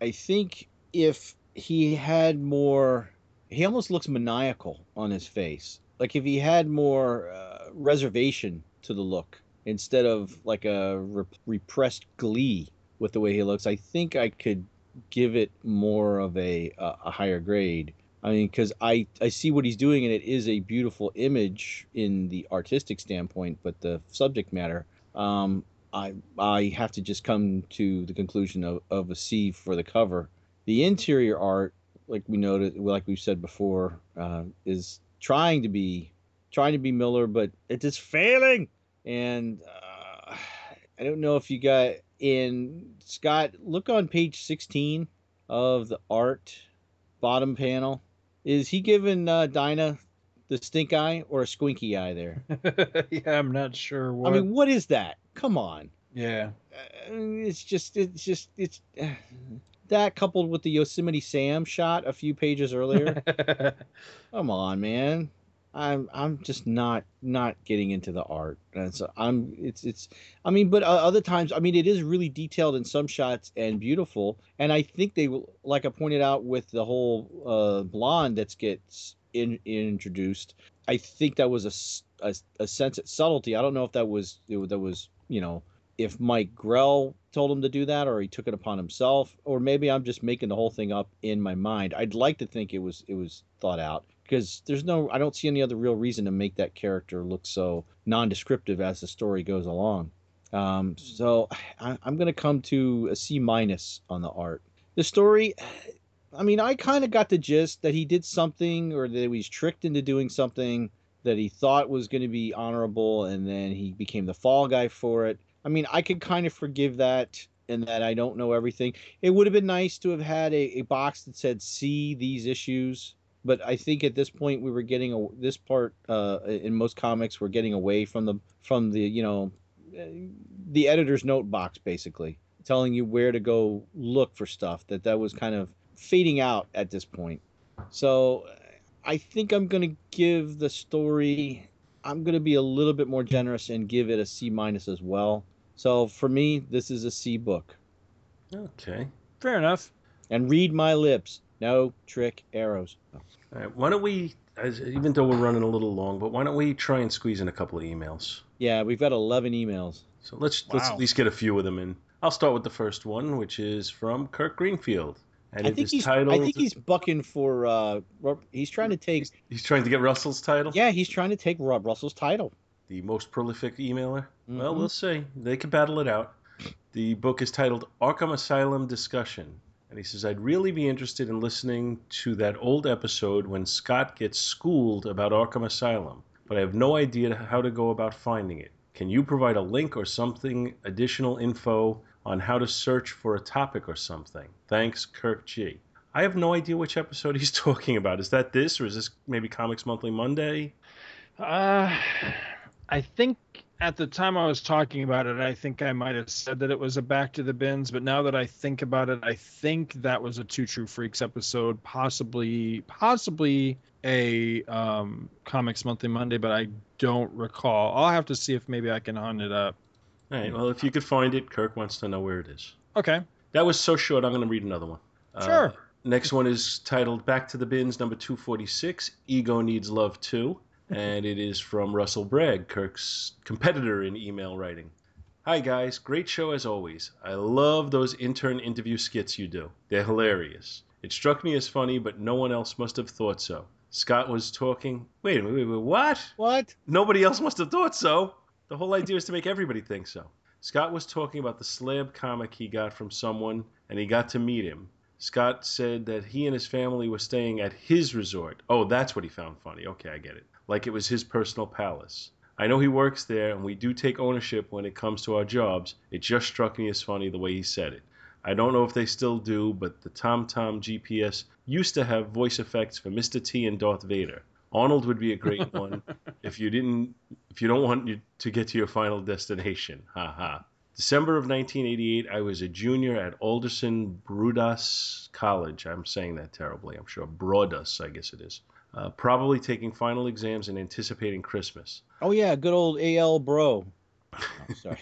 I think if he had more, he almost looks maniacal on his face. Like if he had more reservation to the look instead of like a repressed glee with the way he looks, I think I could give it more of a higher grade. I mean, because I see what he's doing, and it is a beautiful image in the artistic standpoint, but the subject matter, I have to just come to the conclusion of a C for the cover. The interior art, like we've said before, is trying to be Miller, but it is failing. And I don't know if you got in, Scott, look on page 16 of the art, bottom panel. Is he giving Dinah the stink eye or a squinky eye there? Yeah, I'm not sure. I mean, what is that? Come on. Yeah. It's that coupled with the Yosemite Sam shot a few pages earlier. Come on, man. I'm just not getting into the art. And so but other times, I mean, it is really detailed in some shots and beautiful. And I think they, like I pointed out with the whole blonde that gets introduced, I think that was a sense of subtlety. I don't know if that was if Mike Grell told him to do that or he took it upon himself, or maybe I'm just making the whole thing up in my mind. I'd like to think it was thought out, because I don't see any other real reason to make that character look so nondescriptive as the story goes along. So I'm going to come to a C- on the art. The story, I mean, I kind of got the gist that he did something, or that he was tricked into doing something that he thought was going to be honorable, and then he became the fall guy for it. I mean, I could kind of forgive that, and that I don't know everything. It would have been nice to have had a box that said, see these issues. But I think at this point we were getting this part in most comics, we're getting away from the the editor's note box, basically telling you where to go look for stuff that was kind of fading out at this point. So I think I'm going to give the story, I'm going to be a little bit more generous and give it a C- as well. So for me, this is a C book. Okay, fair enough. And read my lips. No trick arrows. All right, why don't we, even though we're running a little long, but why don't we try and squeeze in a couple of emails? Yeah, we've got 11 emails. So let's at least get a few of them in. I'll start with the first one, which is from Kirk Greenfield. And I think he's bucking for he's trying to get Russell's title. Yeah, he's trying to take Rob Russell's title. The most prolific emailer. Mm-hmm. Well, we'll see. They can battle it out. The book is titled Arkham Asylum Discussion. And he says, I'd really be interested in listening to that old episode when Scott gets schooled about Arkham Asylum, but I have no idea how to go about finding it. Can you provide a link or something, additional info on how to search for a topic or something? Thanks, Kirk G. I have no idea which episode he's talking about. Is that this, or is this maybe Comics Monthly Monday? I think at the time I was talking about it, I think I might have said that it was a Back to the Bins, but now that I think about it, I think that was a Two True Freaks episode, possibly a Comics Monthly Monday, but I don't recall. I'll have to see if maybe I can hunt it up. All right, well, if you could find it, Kirk wants to know where it is. Okay. That was so short, I'm going to read another one. Sure. Next one is titled Back to the Bins, number 246, Ego Needs Love 2. And it is from Russell Bragg, Kirk's competitor in email writing. Hi, guys. Great show as always. I love those intern interview skits you do. They're hilarious. It struck me as funny, but no one else must have thought so. Scott was talking. Wait, what? What? Nobody else must have thought so. The whole idea is to make everybody think so. Scott was talking about the slab comic he got from someone, and he got to meet him. Scott said that he and his family were staying at his resort. Oh, that's what he found funny. Okay, I get it. Like it was his personal palace. I know he works there, and we do take ownership when it comes to our jobs. It just struck me as funny the way he said it. I don't know if they still do, but the TomTom GPS used to have voice effects for Mr. T and Darth Vader. Arnold would be a great one if you don't want to get to your final destination. Ha ha. December of 1988, I was a junior at Alderson Broaddus College. I'm saying that terribly, I'm sure. Broaddus, I guess it is. Probably taking final exams and anticipating Christmas. Oh, yeah, good old A.L. Bro. Oh, sorry.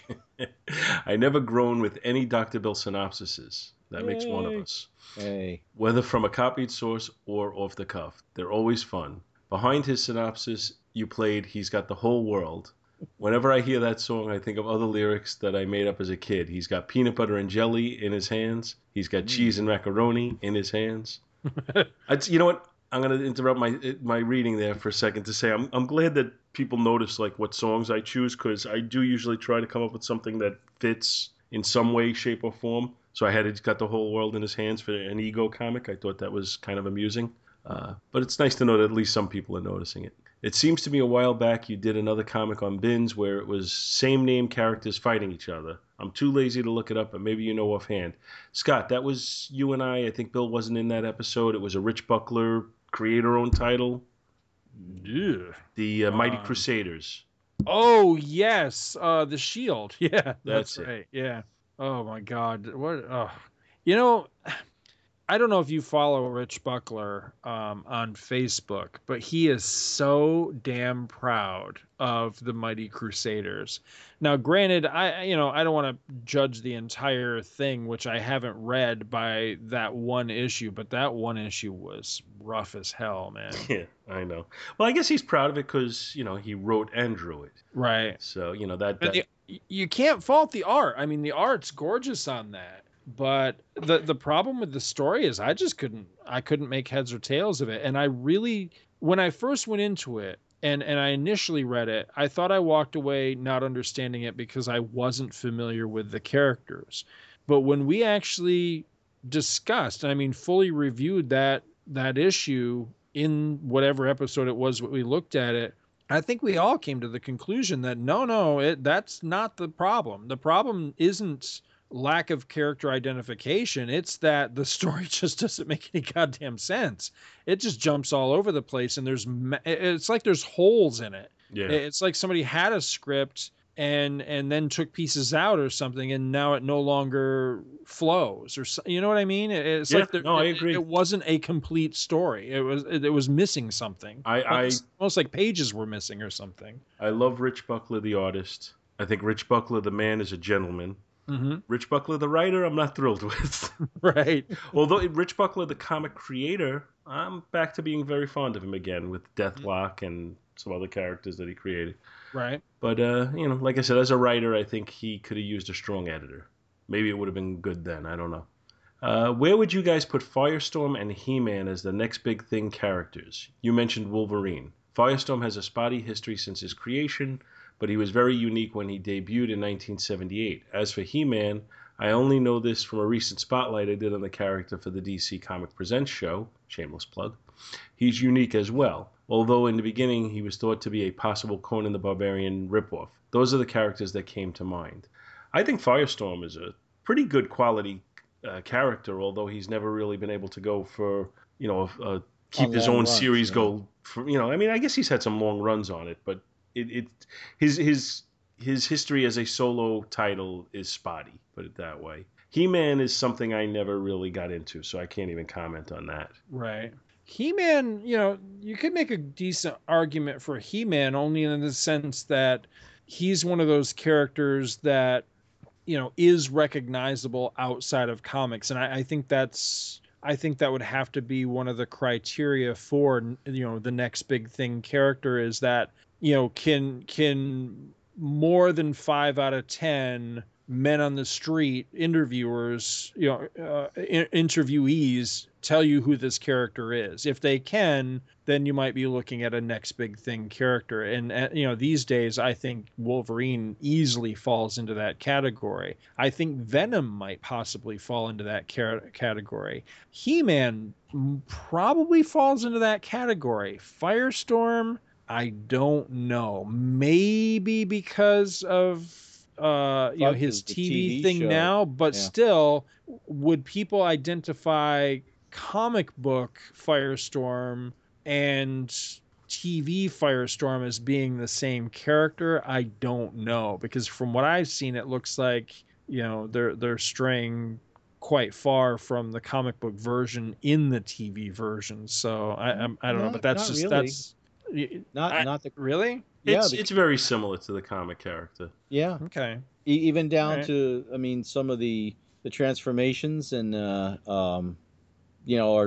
I never groaned with any Dr. Bill synopsises. That makes one of us. Hey. Whether from a copied source or off the cuff. They're always fun. Behind his synopsis you played, he's got the whole world. Whenever I hear that song, I think of other lyrics that I made up as a kid. He's got peanut butter and jelly in his hands. He's got cheese and macaroni in his hands. You know what? I'm going to interrupt my reading there for a second to say I'm glad that people notice like what songs I choose, because I do usually try to come up with something that fits in some way, shape, or form. So I had He's Got the Whole World in His Hands for an Ego comic. I thought that was kind of amusing. But it's nice to know that at least some people are noticing it. It seems to me a while back you did another comic on Bins where it was same name characters fighting each other. I'm too lazy to look it up, but maybe you know offhand. Scott, that was you and I. I think Bill wasn't in that episode. It was a Rich Buckler creator-owned title. Yeah. The Mighty Crusaders. Oh, yes. The Shield. Yeah, that's right. It. Yeah. Oh, my God. What? Oh. You know, I don't know if you follow Rich Buckler on Facebook, but he is so damn proud of the Mighty Crusaders. Now, granted, I don't want to judge the entire thing, which I haven't read by that one issue, but that one issue was rough as hell, man. Yeah, I know. Well, I guess he's proud of it because, he wrote and drew it. Right. So, that... you can't fault the art. I mean, the art's gorgeous on that. But the problem with the story is I just couldn't make heads or tails of it. And I really, when I first went into it and I initially read it, I thought I walked away not understanding it because I wasn't familiar with the characters. But when we actually discussed, and I mean, fully reviewed that issue in whatever episode it was, we looked at it, I think we all came to the conclusion that that's not the problem. The problem isn't lack of character identification. It's that the story just doesn't make any goddamn sense. It just jumps all over the place, and it's like there's holes in it. Yeah. It's like somebody had a script and then took pieces out or something, and now it no longer flows, or you know what I mean? It's I agree. It wasn't a complete story. It was missing something. Almost like pages were missing or something. I love Rich Buckler the artist. I think Rich Buckler the man is a gentleman. Mm-hmm. Rich Buckler the writer, I'm not thrilled with. Right. Although Rich Buckler the comic creator, I'm back to being very fond of him again with Deathlock and some other characters that he created. Right. But like I said, as a writer, I think he could have used a strong editor. Maybe it would have been good then. I don't know. Where would you guys put Firestorm and He-Man as the next big thing characters? You mentioned Wolverine. Firestorm has a spotty history since his creation, but he was very unique when he debuted in 1978. As for He-Man, I only know this from a recent spotlight I did on the character for the DC Comic Presents show. Shameless plug. He's unique as well, although in the beginning he was thought to be a possible Conan the Barbarian ripoff. Those are the characters that came to mind. I think Firestorm is a pretty good quality character, although he's never really been able to go for, keep his own series go. I mean, I guess he's had some long runs on it, but his history as a solo title is spotty, put it that way. He-Man is something I never really got into, so I can't even comment on that. Right. He-Man, you could make a decent argument for He-Man only in the sense that he's one of those characters that, is recognizable outside of comics. And I think that would have to be one of the criteria for, the next big thing character is that, can more than 5 out of 10 men on the street interviewers, interviewees tell you who this character is. If they can, then you might be looking at a next big thing character. And, these days, I think Wolverine easily falls into that category. I think Venom might possibly fall into that category. He-Man probably falls into that category. Firestorm, I don't know. Maybe because of his TV thing show. Now, but still, would people identify comic book Firestorm and TV Firestorm as being the same character? I don't know, because from what I've seen, it looks like they're straying quite far from the comic book version in the TV version. So I don't know, but that's just really. Really? Yeah, it's very similar to the comic character. Yeah. Okay. Even down to, some of the transformations and, are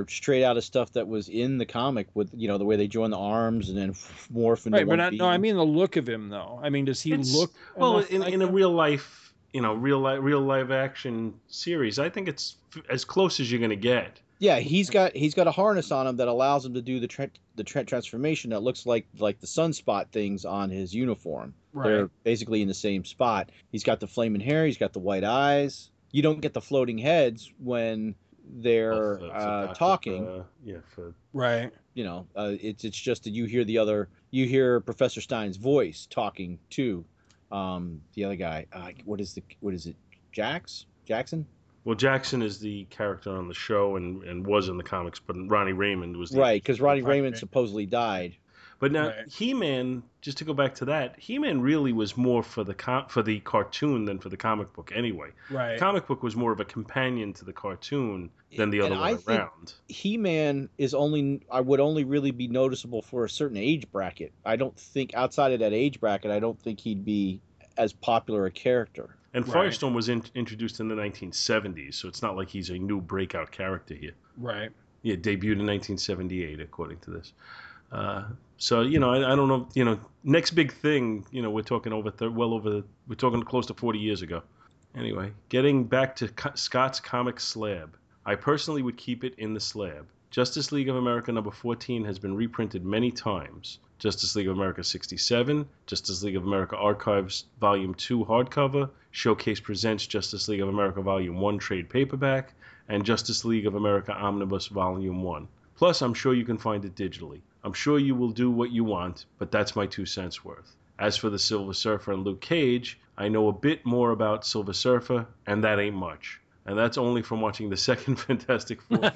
straight out of stuff that was in the comic with, the way they join the arms and then morph into one being. No, I mean the look of him though. I mean, does he look? Well, in a real life, real live action series, I think it's as close as you're going to get. Yeah, he's got a harness on him that allows him to do the transformation that looks like the sunspot things on his uniform. Right. They're basically in the same spot. He's got the flaming hair. He's got the white eyes. You don't get the floating heads when they're talking. Right. It's just that you hear Professor Stein's voice talking to the other guy. What is it? Jackson. Well, Jackson is the character on the show and was in the comics, but Ronnie Raymond was the right, because Ronnie Raymond supposedly died. But now He-Man, just to go back to that, He-Man really was more for the cartoon than for the comic book anyway. Right. The comic book was more of a companion to the cartoon than the other way around. He-Man is would only really be noticeable for a certain age bracket. I don't think outside of that age bracket, I don't think he'd be as popular a character. And Firestorm was introduced in the 1970s, so it's not like he's a new breakout character here. Right. Yeah, debuted in 1978, according to this. So, you know, I don't know, you know, next big thing, you know, we're talking over, we're talking close to 40 years ago. Anyway, getting back to Scott's comic slab. I personally would keep it in the slab. Justice League of America number 14 has been reprinted many times. Justice League of America 67, Justice League of America Archives Volume 2 hardcover, Showcase Presents Justice League of America Volume 1 trade paperback, and Justice League of America Omnibus Volume 1. Plus, I'm sure you can find it digitally. I'm sure you will do what you want, but that's my 2 cents worth. As for the Silver Surfer and Luke Cage, I know a bit more about Silver Surfer, and that ain't much. And that's only from watching the second Fantastic Four.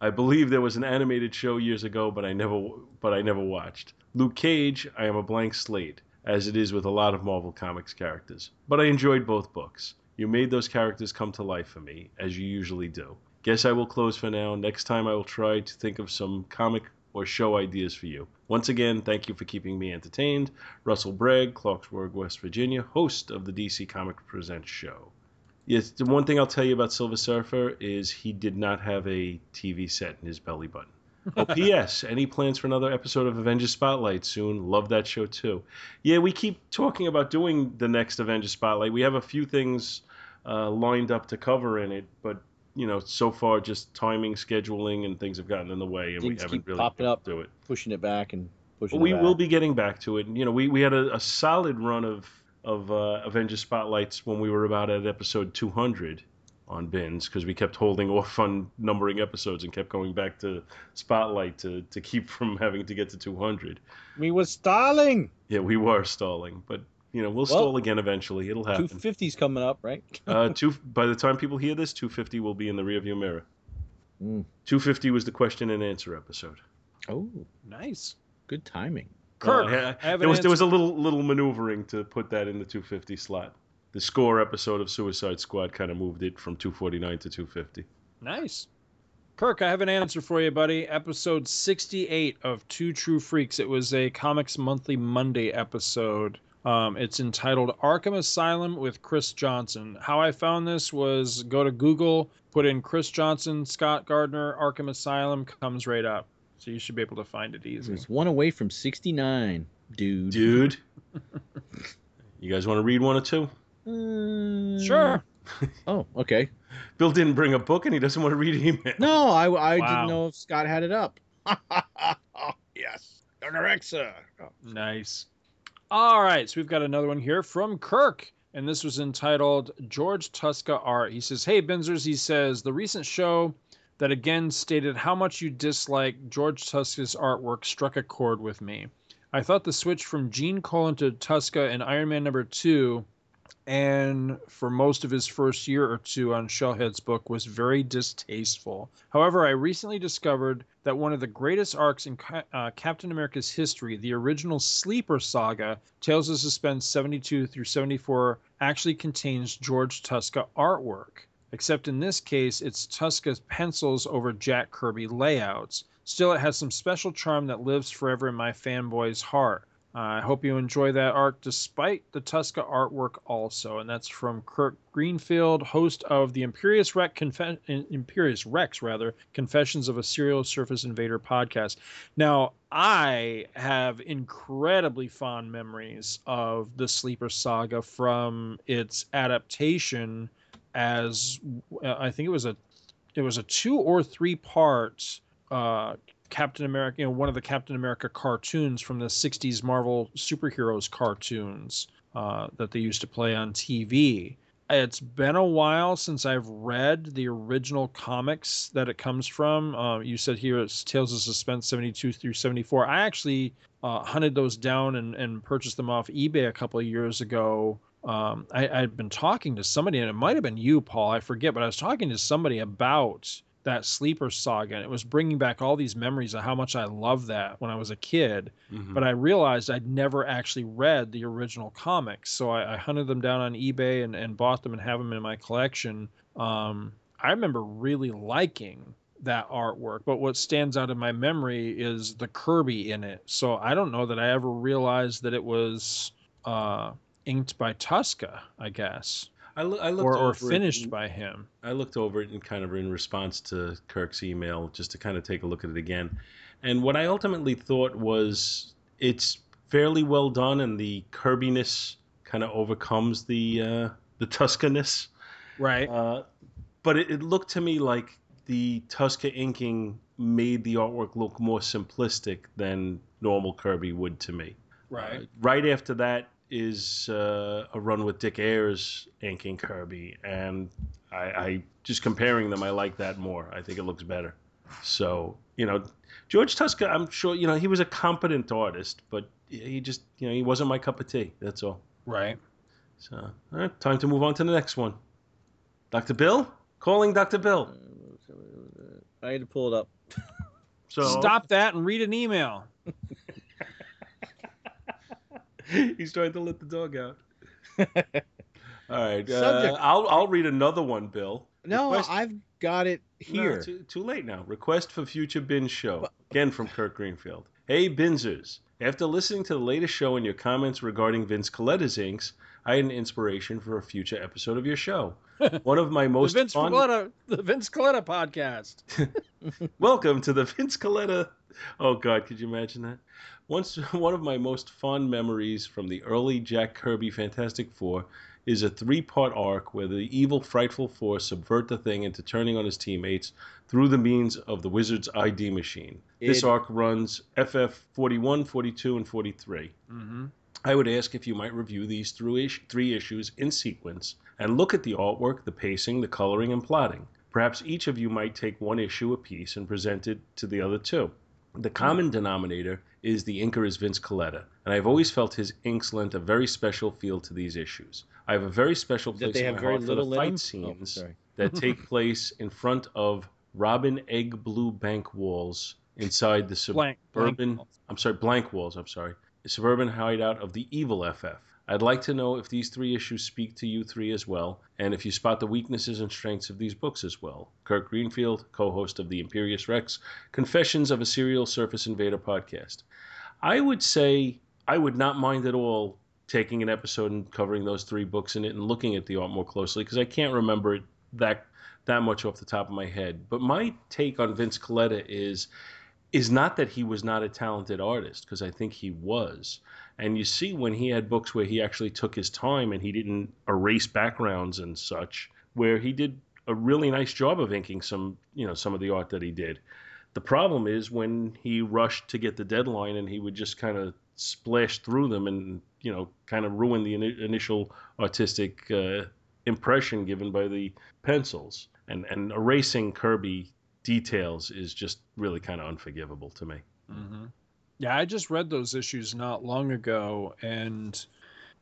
I believe there was an animated show years ago, but I never watched. Luke Cage, I am a blank slate, as it is with a lot of Marvel Comics characters. But I enjoyed both books. You made those characters come to life for me, as you usually do. Guess I will close for now. Next time I will try to think of some comic or show ideas for you. Once again, thank you for keeping me entertained. Russell Bragg, Clarksburg, West Virginia, host of the DC Comic Presents show. Yes, the one thing I'll tell you about Silver Surfer is he did not have a TV set in his belly button. Oh, P.S. Any plans for another episode of Avengers Spotlight soon? Love that show, too. Yeah, we keep talking about doing the next Avengers Spotlight. We have a few things lined up to cover in it, but, you know, so far just timing, scheduling, and things have gotten in the way, and we haven't really popping up, to it. Pushing it back and pushing it back. We will be getting back to it. You know, we had a solid run of Avengers Spotlights when we were about at episode 200 on Bins, because we kept holding off on numbering episodes and kept going back to Spotlight to keep from having to get to 200. We were stalling. Yeah, we were stalling, but you know we'll stall again eventually. It'll happen. 250's coming up, right? By the time people hear this, 250 will be in the rearview mirror. 250 was the question and answer episode. Oh, nice. Good timing. Kirk, there was a little maneuvering to put that in the 250 slot. The score episode of Suicide Squad kind of moved it from 249 to 250. Nice. Kirk, I have an answer for you, buddy. Episode 68 of Two True Freaks. It was a Comics Monthly Monday episode. It's entitled Arkham Asylum with Chris Johnson. How I found this was go to Google, put in Chris Johnson, Scott Gardner, Arkham Asylum, comes right up. So you should be able to find it easy. It's one away from 69, dude. Dude. You guys want to read one or two? Sure. Oh, okay. Bill didn't bring a book and he doesn't want to read email. No, I didn't know if Scott had it up. Oh, yes. Anorexia. Oh. Nice. All right. So we've got another one here from Kirk. And this was entitled George Tuska Art. He says, hey, Benzers. He says, the recent show that again stated how much you dislike George Tuska's artwork struck a chord with me. I thought the switch from Gene Colan to Tuska in Iron Man number 2 and for most of his first year or two on Shellhead's book was very distasteful. However, I recently discovered that one of the greatest arcs in Captain America's history, the original Sleeper Saga, Tales of Suspense 72 through 74, actually contains George Tuska artwork. Except in this case, it's Tuska's pencils over Jack Kirby layouts. Still, it has some special charm that lives forever in my fanboy's heart. I hope you enjoy that arc despite the Tuska artwork also. And that's from Kirk Greenfield, host of the Imperious Rex, Confessions of a Serial Surface Invader podcast. Now, I have incredibly fond memories of the Sleeper Saga from its adaptation as I think it was a 2 or 3 part Captain America, you know, one of the Captain America cartoons from the 60s Marvel superheroes cartoons that they used to play on TV. It's been a while since I've read the original comics that it comes from. You said here it's Tales of Suspense 72 through 74. I actually hunted those down and purchased them off eBay a couple of years ago. I'd been talking to somebody, and it might have been you, Paul, I forget, but I was talking to somebody about that Sleeper Saga, and it was bringing back all these memories of how much I loved that when I was a kid. Mm-hmm. But I realized I'd never actually read the original comics, so I hunted them down on eBay and bought them and have them in my collection. I remember really liking that artwork, but what stands out in my memory is the Kirby in it. So I don't know that I ever realized that it was inked by Tuska, I guess. I looked over it, finished by him. I looked over it and kind of in response to Kirk's email just to kind of take a look at it again. And what I ultimately thought was it's fairly well done, and the Kirby-ness kind of overcomes the Tuska-ness. Right. But it looked to me like the Tuska inking made the artwork look more simplistic than normal Kirby would to me. Right. Right after that is a run with Dick Ayers inking Kirby, and I just comparing them, I like that more. I think it looks better. So, you know, George Tuska, I'm sure, you know, he was a competent artist, but he just, you know, he wasn't my cup of tea. That's all. Right. So, all right, time to move on to the next one. Dr. Bill? Calling Dr. Bill. I had to pull it up. So stop that and read an email. He's trying to let the dog out. All right. I'll read another one, Bill. No, I've got it here. No, too late now. Request for future binge show. Again from Kirk Greenfield. Hey, Binzers. After listening to the latest show and your comments regarding Vince Coletta's inks, I had an inspiration for a future episode of your show. One of my most the Vince Coletta podcast. Welcome to the Vince Coletta. Oh, God, could you imagine that? One of my most fond memories from the early Jack Kirby Fantastic Four is a three-part arc where the evil Frightful Four subvert the Thing into turning on his teammates through the means of the Wizard's ID machine. This arc runs FF 41, 42, and 43. Mm-hmm. I would ask if you might review these three issues in sequence and look at the artwork, the pacing, the coloring, and plotting. Perhaps each of you might take one issue apiece and present it to the other two. The common denominator is the inker is Vince Coletta, and I've always felt his inks lent a very special feel to these issues. I have a very special place in my heart for the fight scenes that take place in front of Robin Egg Blue bank walls inside the suburban... blank walls, I'm sorry. The suburban hideout of the evil FF. I'd like to know if these three issues speak to you three as well, and if you spot the weaknesses and strengths of these books as well. Kirk Greenfield, co-host of the Imperious Rex, Confessions of a Serial Surface Invader podcast. I would say I would not mind at all taking an episode and covering those three books in it and looking at the art more closely, because I can't remember it that much off the top of my head. But my take on Vince Coletta is not that he was not a talented artist, because I think he was. And you see when he had books where he actually took his time and he didn't erase backgrounds and such, where he did a really nice job of inking some of the art that he did. The problem is when he rushed to get the deadline and he would just kind of splash through them and, you know, kind of ruin the initial artistic impression given by the pencils. And erasing Kirby details is just really kind of unforgivable to me. Mm-hmm. Yeah, I just read those issues not long ago, and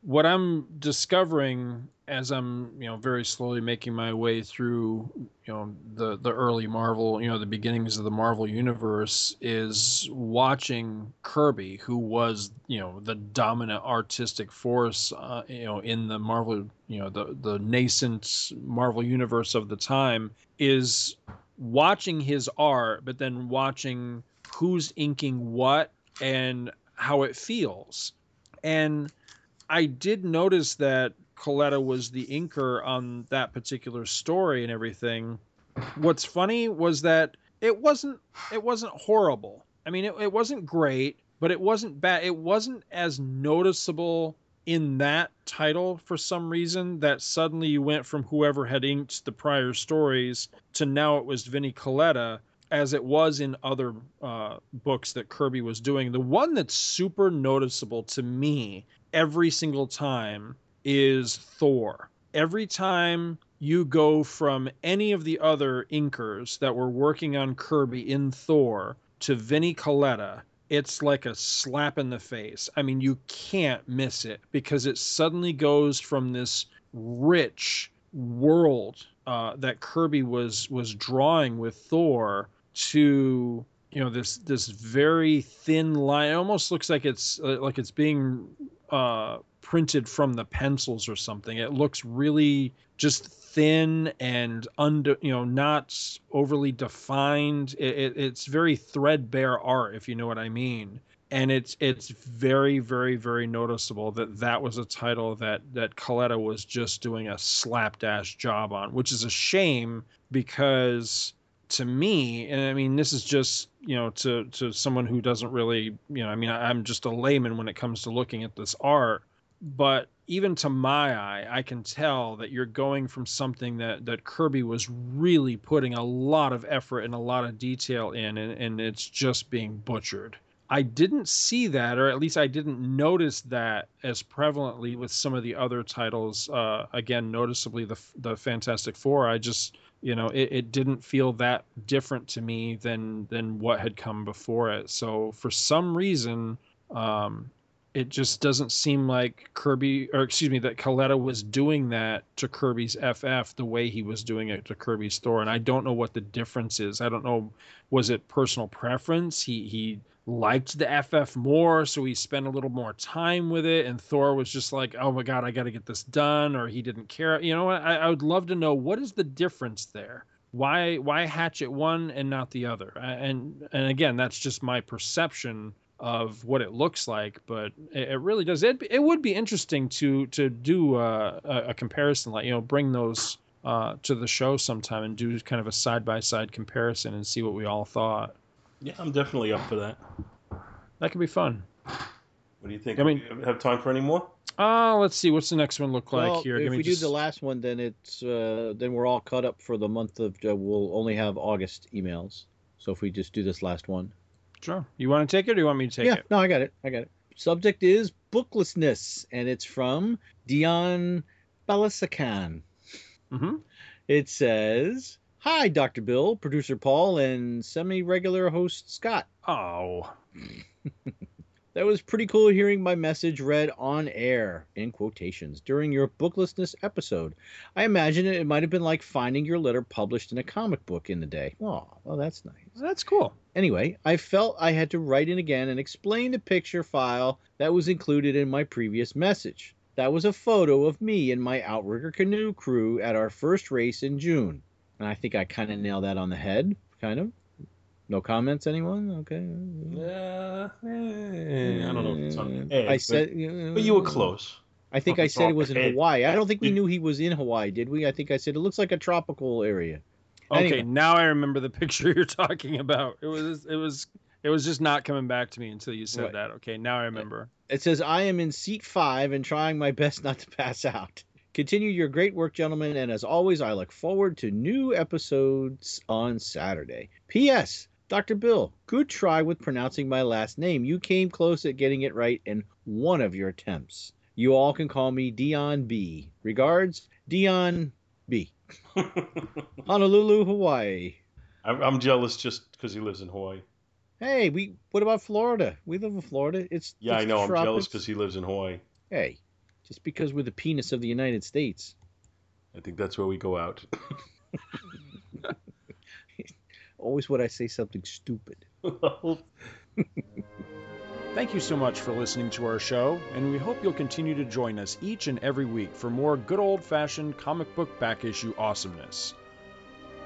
what I'm discovering as I'm, you know, very slowly making my way through, you know, the early Marvel, you know, the beginnings of the Marvel Universe, is watching Kirby, who was, you know, the dominant artistic force, you know, in the Marvel, you know, the nascent Marvel Universe of the time, is watching his art, but then watching who's inking what and how it feels. And I did notice that Coletta was the inker on that particular story and everything. What's funny was that it wasn't horrible. I mean, it wasn't great, but it wasn't bad. It wasn't as noticeable in that title for some reason, that suddenly you went from whoever had inked the prior stories to now it was Vinnie Coletta, as it was in other books that Kirby was doing. The one that's super noticeable to me every single time is Thor. Every time you go from any of the other inkers that were working on Kirby in Thor to Vinnie Coletta, it's like a slap in the face. I mean, you can't miss it, because it suddenly goes from this rich world that Kirby was drawing with Thor to, you know, this very thin line. It almost looks like it's being printed from the pencils or something. It looks really just thin and not overly defined. It's very threadbare art, if you know what I mean. And it's very, very, very noticeable that that was a title that Coletta was just doing a slapdash job on, which is a shame because to me, and I mean, this is just, you know, to someone who doesn't really, you know, I mean, I'm just a layman when it comes to looking at this art, but even to my eye, I can tell that you're going from something that Kirby was really putting a lot of effort and a lot of detail in, and it's just being butchered. I didn't see that, or at least I didn't notice that as prevalently with some of the other titles. Again, noticeably the Fantastic Four. I just, you know, it didn't feel that different to me than what had come before it. So for some reason, it just doesn't seem like that Coletta was doing that to Kirby's FF the way he was doing it to Kirby's Thor. And I don't know what the difference is. I don't know. Was it personal preference? He liked the FF more, so he spent a little more time with it, and Thor was just like, oh my god, I got to get this done, or he didn't care. You know, I would love to know, what is the difference there? Why Hatchet one and not the other? And again, that's just my perception of what it looks like, but it really does. It would be interesting to do a comparison, like, you know, bring those to the show sometime and do kind of a side-by-side comparison and see what we all thought. Yeah, I'm definitely up for that. That could be fun. What do you think? I mean, do you have time for any more? Let's see. What's the next one look like here? If we do the last one, then it's then we're all caught up for the month of. We'll only have August emails. So if we just do this last one. Sure. You want to take it, or do you want me to take it? Yeah. No, I got it. Subject is booklessness, and it's from Dion Balasacan. Mm-hmm. It says, hi, Dr. Bill, producer Paul, and semi-regular host Scott. Oh. That was pretty cool hearing my message read on air, in quotations, during your booklessness episode. I imagine it might have been like finding your letter published in a comic book in the day. Oh, well, that's nice. That's cool. Anyway, I felt I had to write in again and explain the picture file that was included in my previous message. That was a photo of me and my Outrigger Canoe crew at our first race in June. And I think I kind of nailed that on the head, kind of. No comments, anyone? Okay. I don't know if it's on the head. But you were close. I think I said it was in Hawaii. I don't think we knew he was in Hawaii, did we? I think I said it looks like a tropical area. Okay, anyway. Now I remember the picture you're talking about. It was just not coming back to me until you said that. Okay, now I remember. It says, I am in seat 5 and trying my best not to pass out. Continue your great work, gentlemen, and as always, I look forward to new episodes on Saturday. P.S. Dr. Bill, good try with pronouncing my last name. You came close at getting it right in one of your attempts. You all can call me Dion B. Regards, Dion B. Honolulu, Hawaii. I'm jealous just because he lives in Hawaii. Hey, what about Florida? We live in Florida. Yeah, I know. I'm jealous because he lives in Hawaii. Hey. Just because we're the penis of the United States. I think that's where we go out. Always would I say something stupid. Thank you so much for listening to our show, and we hope you'll continue to join us each and every week for more good old-fashioned comic book back issue awesomeness.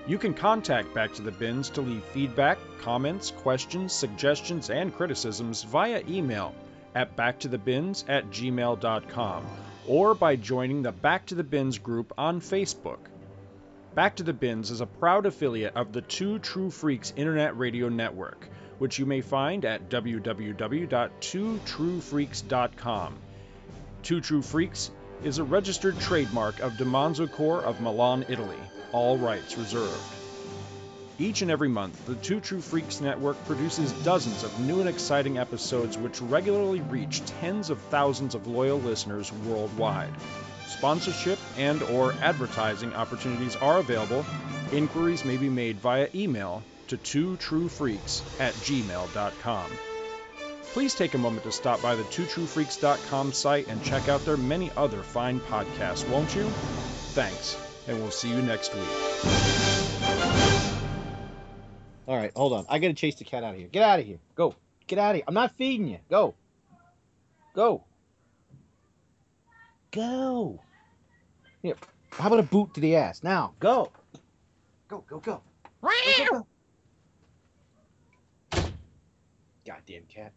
You can contact Back to the Bins to leave feedback, comments, questions, suggestions, and criticisms via email at backtothebins@gmail.com or by joining the Back to the Bins group on Facebook. Back to the Bins is a proud affiliate of the Two True Freaks Internet Radio Network, which you may find at www.twotruefreaks.com. Two True Freaks is a registered trademark of DiManzo Corp of Milan, Italy. All rights reserved. Each and every month, the Two True Freaks Network produces dozens of new and exciting episodes which regularly reach tens of thousands of loyal listeners worldwide. Sponsorship and or advertising opportunities are available. Inquiries may be made via email to twotruefreaks@gmail.com. Please take a moment to stop by the twotruefreaks.com site and check out their many other fine podcasts, won't you? Thanks, and we'll see you next week. All right, hold on. I got to chase the cat out of here. Get out of here. Go. Get out of here. I'm not feeding you. Go. Go. Go. Here. How about a boot to the ass? Now, go. Go, go, go. Go, go, go. Goddamn cat.